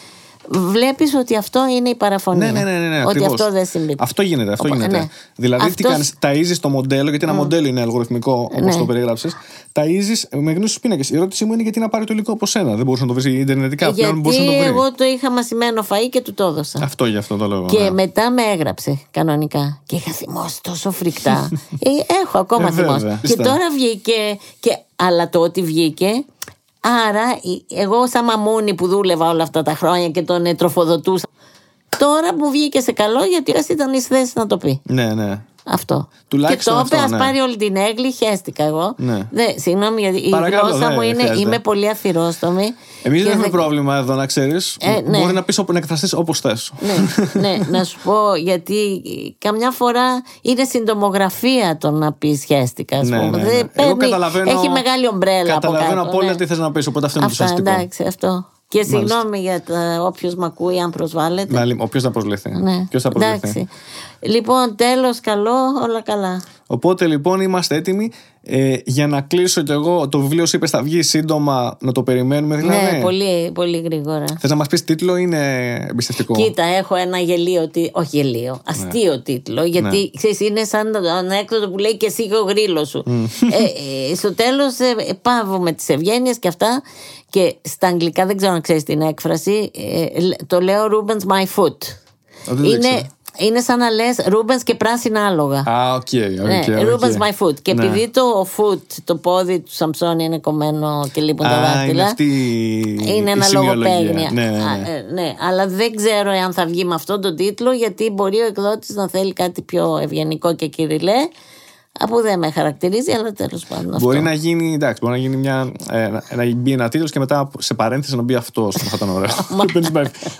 Βλέπεις ότι αυτό είναι η παραφωνία. Ναι, ναι, ναι, ναι, ότι ακριβώς. αυτό δεν συμπίπτει. Αυτό γίνεται. Αυτό Οπό, γίνεται. Ναι. Δηλαδή, αυτός... τι κάνεις, ταΐζεις το μοντέλο, γιατί ένα mm. μοντέλο είναι αλγοριθμικό, όπως ναι. το περιγράψεις. Ταΐζεις με γνήσιους πίνακες. Η ερώτησή μου είναι γιατί να πάρει το υλικό από σένα. Δεν μπορούσε να το βρει ιντερνετικά. Γιατί πλέον, μπορούσε να το βρει. Εγώ το είχα μασημένο φαΐ και του το έδωσα. Αυτό γι' αυτό το λόγο. Και ναι. μετά με έγραψε κανονικά. Και είχα θυμώσει τόσο φρικτά. Έχω ακόμα θυμώσει. Και τώρα βγήκε. Αλλά το ότι βγήκε. Άρα εγώ σαν μαμούνι που δούλευα όλα αυτά τα χρόνια και τον τροφοδοτούσα, τώρα μου βγήκε σε καλό, γιατί ας ήταν εις θέση να το πει. Ναι, ναι. Αυτό. Τουλάχιστον και το είπε, ας ναι. πάρει όλη την έγκλη, χαίστηκα εγώ. Ναι. Δε, συγγνώμη, γιατί παρακαλώ, η γλώσσα ναι, μου είναι, ναι, είμαι πολύ αθυρόστομη. Εμείς δεν έχουμε δε... πρόβλημα εδώ, να ξέρεις. Ε, ναι. Μπορεί να πεις, να εκφραστείς όπως θες. Ναι, ναι. Να σου πω, γιατί καμιά φορά είναι συντομογραφία το να πεις χαίστηκα. Ναι, ναι, ναι. Δε, παίρνει, έχει μεγάλη ομπρέλα. Καταλαβαίνω απόλυτα ναι. τι θες να πεις, οπότε αυτό είναι το σωστικό. Εντάξει, αυτό. Και συγγνώμη για όποιος μ' ακούει, αν προσβάλλεται. Να, ο ποιος θα προσβληθεί. Ναι. Ποιος θα προσβληθεί. Λοιπόν, τέλος, καλό, όλα καλά. Οπότε λοιπόν είμαστε έτοιμοι. Ε, για να κλείσω κι εγώ, το βιβλίο σου είπες θα βγει σύντομα, να το περιμένουμε δηλαδή. Ναι, πολύ, πολύ γρήγορα. Θες να μας πεις τίτλο, είναι εμπιστευτικό? Κοίτα, έχω ένα γελίο, όχι γελίο, αστείο ναι. τίτλο, γιατί ναι. ξέρεις, είναι σαν το ανέκδοτο που λέει και εσύ και ο γρήλος σου. Mm. Ε, στο τέλος ε, πάβουμε τις ευγένειες και αυτά, και στα αγγλικά δεν ξέρω αν ξέρεις την έκφραση, ε, το λέω Rubens my foot. Α, δεν είναι... δεν Είναι σαν να λες Ρούμπενς και πράσινα άλογα. Α, οκ, οκ. Ρούμπενς my foot. Και ναι. επειδή το foot, το πόδι του Σαμσών είναι κομμένο και λείπουν τα δάχτυλα. Είναι, αυτή... είναι ένα λογοπαίγνια. Ναι, ναι, ναι. Α, ναι, αλλά δεν ξέρω αν θα βγει με αυτόν τον τίτλο, γιατί μπορεί ο εκδότης να θέλει κάτι πιο ευγενικό και κυριλέ. Από δεν με χαρακτηρίζει, αλλά τέλος πάντων. Μπορεί αυτό. να γίνει, εντάξει, μπορεί να γίνει μια. Ε, να μπει ένα τίτλο και μετά σε παρένθεση να μπει αυτό. Θα ήταν ωραίο.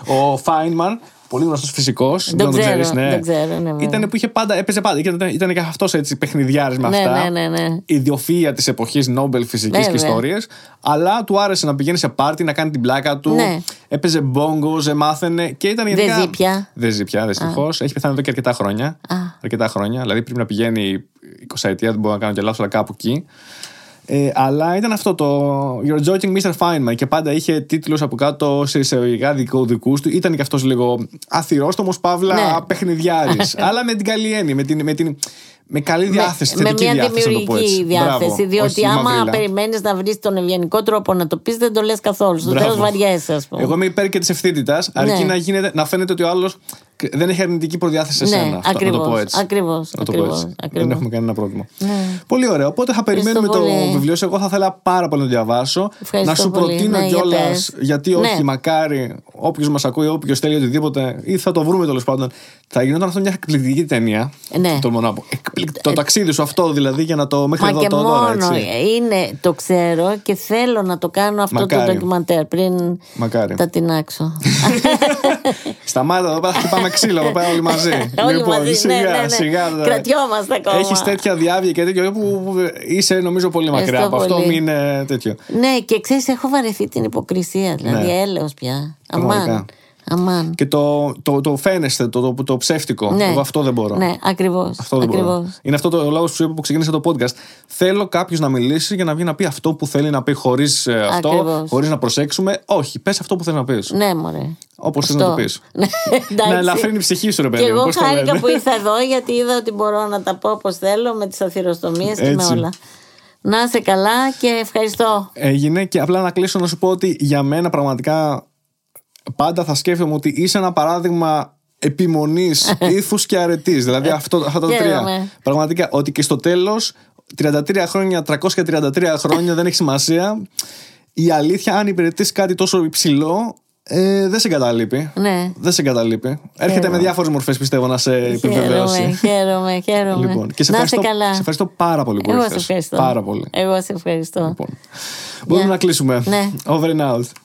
Ο Φάινμαν. Πολύ γνωστός φυσικός. Δεν τον ξέρεις, ναι. Δεν ξέρω, ναι, ήταν που είχε πάντα, έπαιζε πάντα. Ήταν και αυτός έτσι παιχνιδιάρης με αυτά. Ναι, ναι, ναι. Ιδιοφυΐα της εποχής Νόμπελ φυσικής και ιστορίας. Αλλά του άρεσε να πηγαίνει σε πάρτι, να κάνει την πλάκα του. Ναι. Έπαιζε μπόγκος, μάθαινε. Και ήταν γενικά. Δεν ζει πια. Δεν ζει πια, δυστυχώς. Έχει πεθάνει εδώ και αρκετά χρόνια. Α. Αρκετά χρόνια. Δηλαδή πρέπει να πηγαίνει είκοσι ετία, δεν μπορώ να κάνω και λάθος, αλλά κάπου εκεί. Ε, αλλά ήταν αυτό το You're joking μίστερ Feynman, και πάντα είχε τίτλους από κάτω σε εισαγωγικά δικούς του. Ήταν και αυτός λίγο αθυρόστομος παύλα ναι. παιχνιδιάρης. Αλλά με την καλή έννοια, με, την, με, την, με καλή διάθεση. Με, με μια διάθεση, δημιουργική διάθεση. Μπράβο, διότι άμα μαυρίλα. περιμένεις να βρεις τον ευγενικό τρόπο να το πεις, δεν το λες καθόλου. Στο τέλος βαριέσαι, ας πούμε. Εγώ είμαι υπέρ και της ευθύτητας, αρκεί ναι. να, γίνεται, να φαίνεται ότι ο άλλος δεν έχει αρνητική προδιάθεση σε σένα. Να το πω έτσι. Ακριβώς, ακριβώς, δεν έχουμε κανένα πρόβλημα. Ναι. Πολύ ωραία. Οπότε θα περιμένουμε το βιβλίο σου. Εγώ θα ήθελα πάρα πολύ να το διαβάσω. Ευχαριστώ να σου πολύ. προτείνω ναι, κιόλας, για γιατί όχι, ναι. μακάρι όποιος μας ακούει, όποιος θέλει οτιδήποτε, ή θα το βρούμε τέλος πάντων. Θα γινόταν αυτό μια εκπληκτική ταινία. Ναι. Το, μονάπο, εκπληκ, το ταξίδι σου αυτό δηλαδή, για να το μέχρι Μα εδώ και το μόνο τώρα, έτσι. Είναι, το ξέρω και θέλω να το κάνω αυτό μακάρι. το ντοκιμαντέρ πριν τα τεινάξω. Σταμάτα εδώ πέρα, πάμε ξύλο εδώ πέρα όλοι μαζί. Όλοι λοιπόν, μαζί, σιγά, ναι, ναι. σιγά. Κρατιόμαστε ακόμα. Έχεις τέτοια διάβια και τέτοιο που είσαι νομίζω πολύ μακριά από πολύ. αυτό, μην είναι τέτοιο. Ναι, και ξέρεις, έχω βαρεθεί την υποκρισία, δηλαδή ναι. έλεος πια. Αμάν. Αμάν. Και το, το, το φαίνεστε, το, το, το ψεύτικο. Ναι. Εγώ αυτό δεν μπορώ. Ναι, ακριβώς. Αυτό δεν ακριβώς. μπορώ. Είναι αυτό το λόγο που σου είπα που ξεκίνησε το podcast. Θέλω κάποιος να μιλήσει για να βγει να πει αυτό που θέλει να πει, χωρίς αυτό, χωρίς να προσέξουμε. Όχι, πες αυτό που θέλει να πεις. Ναι, μωρέ. Όπως θες να το πεις. Ναι, να ελαφρύνει η ψυχή σου, ρε παιδί. Και εγώ χάρηκα που ήρθα εδώ, γιατί είδα ότι μπορώ να τα πω όπως θέλω, με τις αθυροστομίες και με όλα. Να είσαι καλά και ευχαριστώ. Έγινε, και απλά να κλείσω να σου πω ότι για μένα πραγματικά. Πάντα θα σκέφτομαι ότι είσαι ένα παράδειγμα επιμονής, ήθους και αρετής. Δηλαδή αυτό, αυτά τα τρία. Πραγματικά, ότι και στο τέλος, τριάντα τρία χρόνια, τριακόσια τριάντα τρία χρόνια, δεν έχει σημασία. Η αλήθεια, αν υπηρετείς κάτι τόσο υψηλό, ε, δεν σε εγκαταλείπει. Ναι. Δεν σε εγκαταλείπει. Έρχεται με διάφορες μορφές, πιστεύω, να σε επιβεβαιώσει. Χαίρομαι, χαίρομαι. Λοιπόν, και σε να ευχαριστώ, καλά. Σε ευχαριστώ πάρα πολύ που ήρθες. Εγώ σε ευχαριστώ. Πάρα πολύ. Εγώ σε ευχαριστώ. Λοιπόν, μπορούμε yeah. να κλείσουμε. Yeah. Over and out.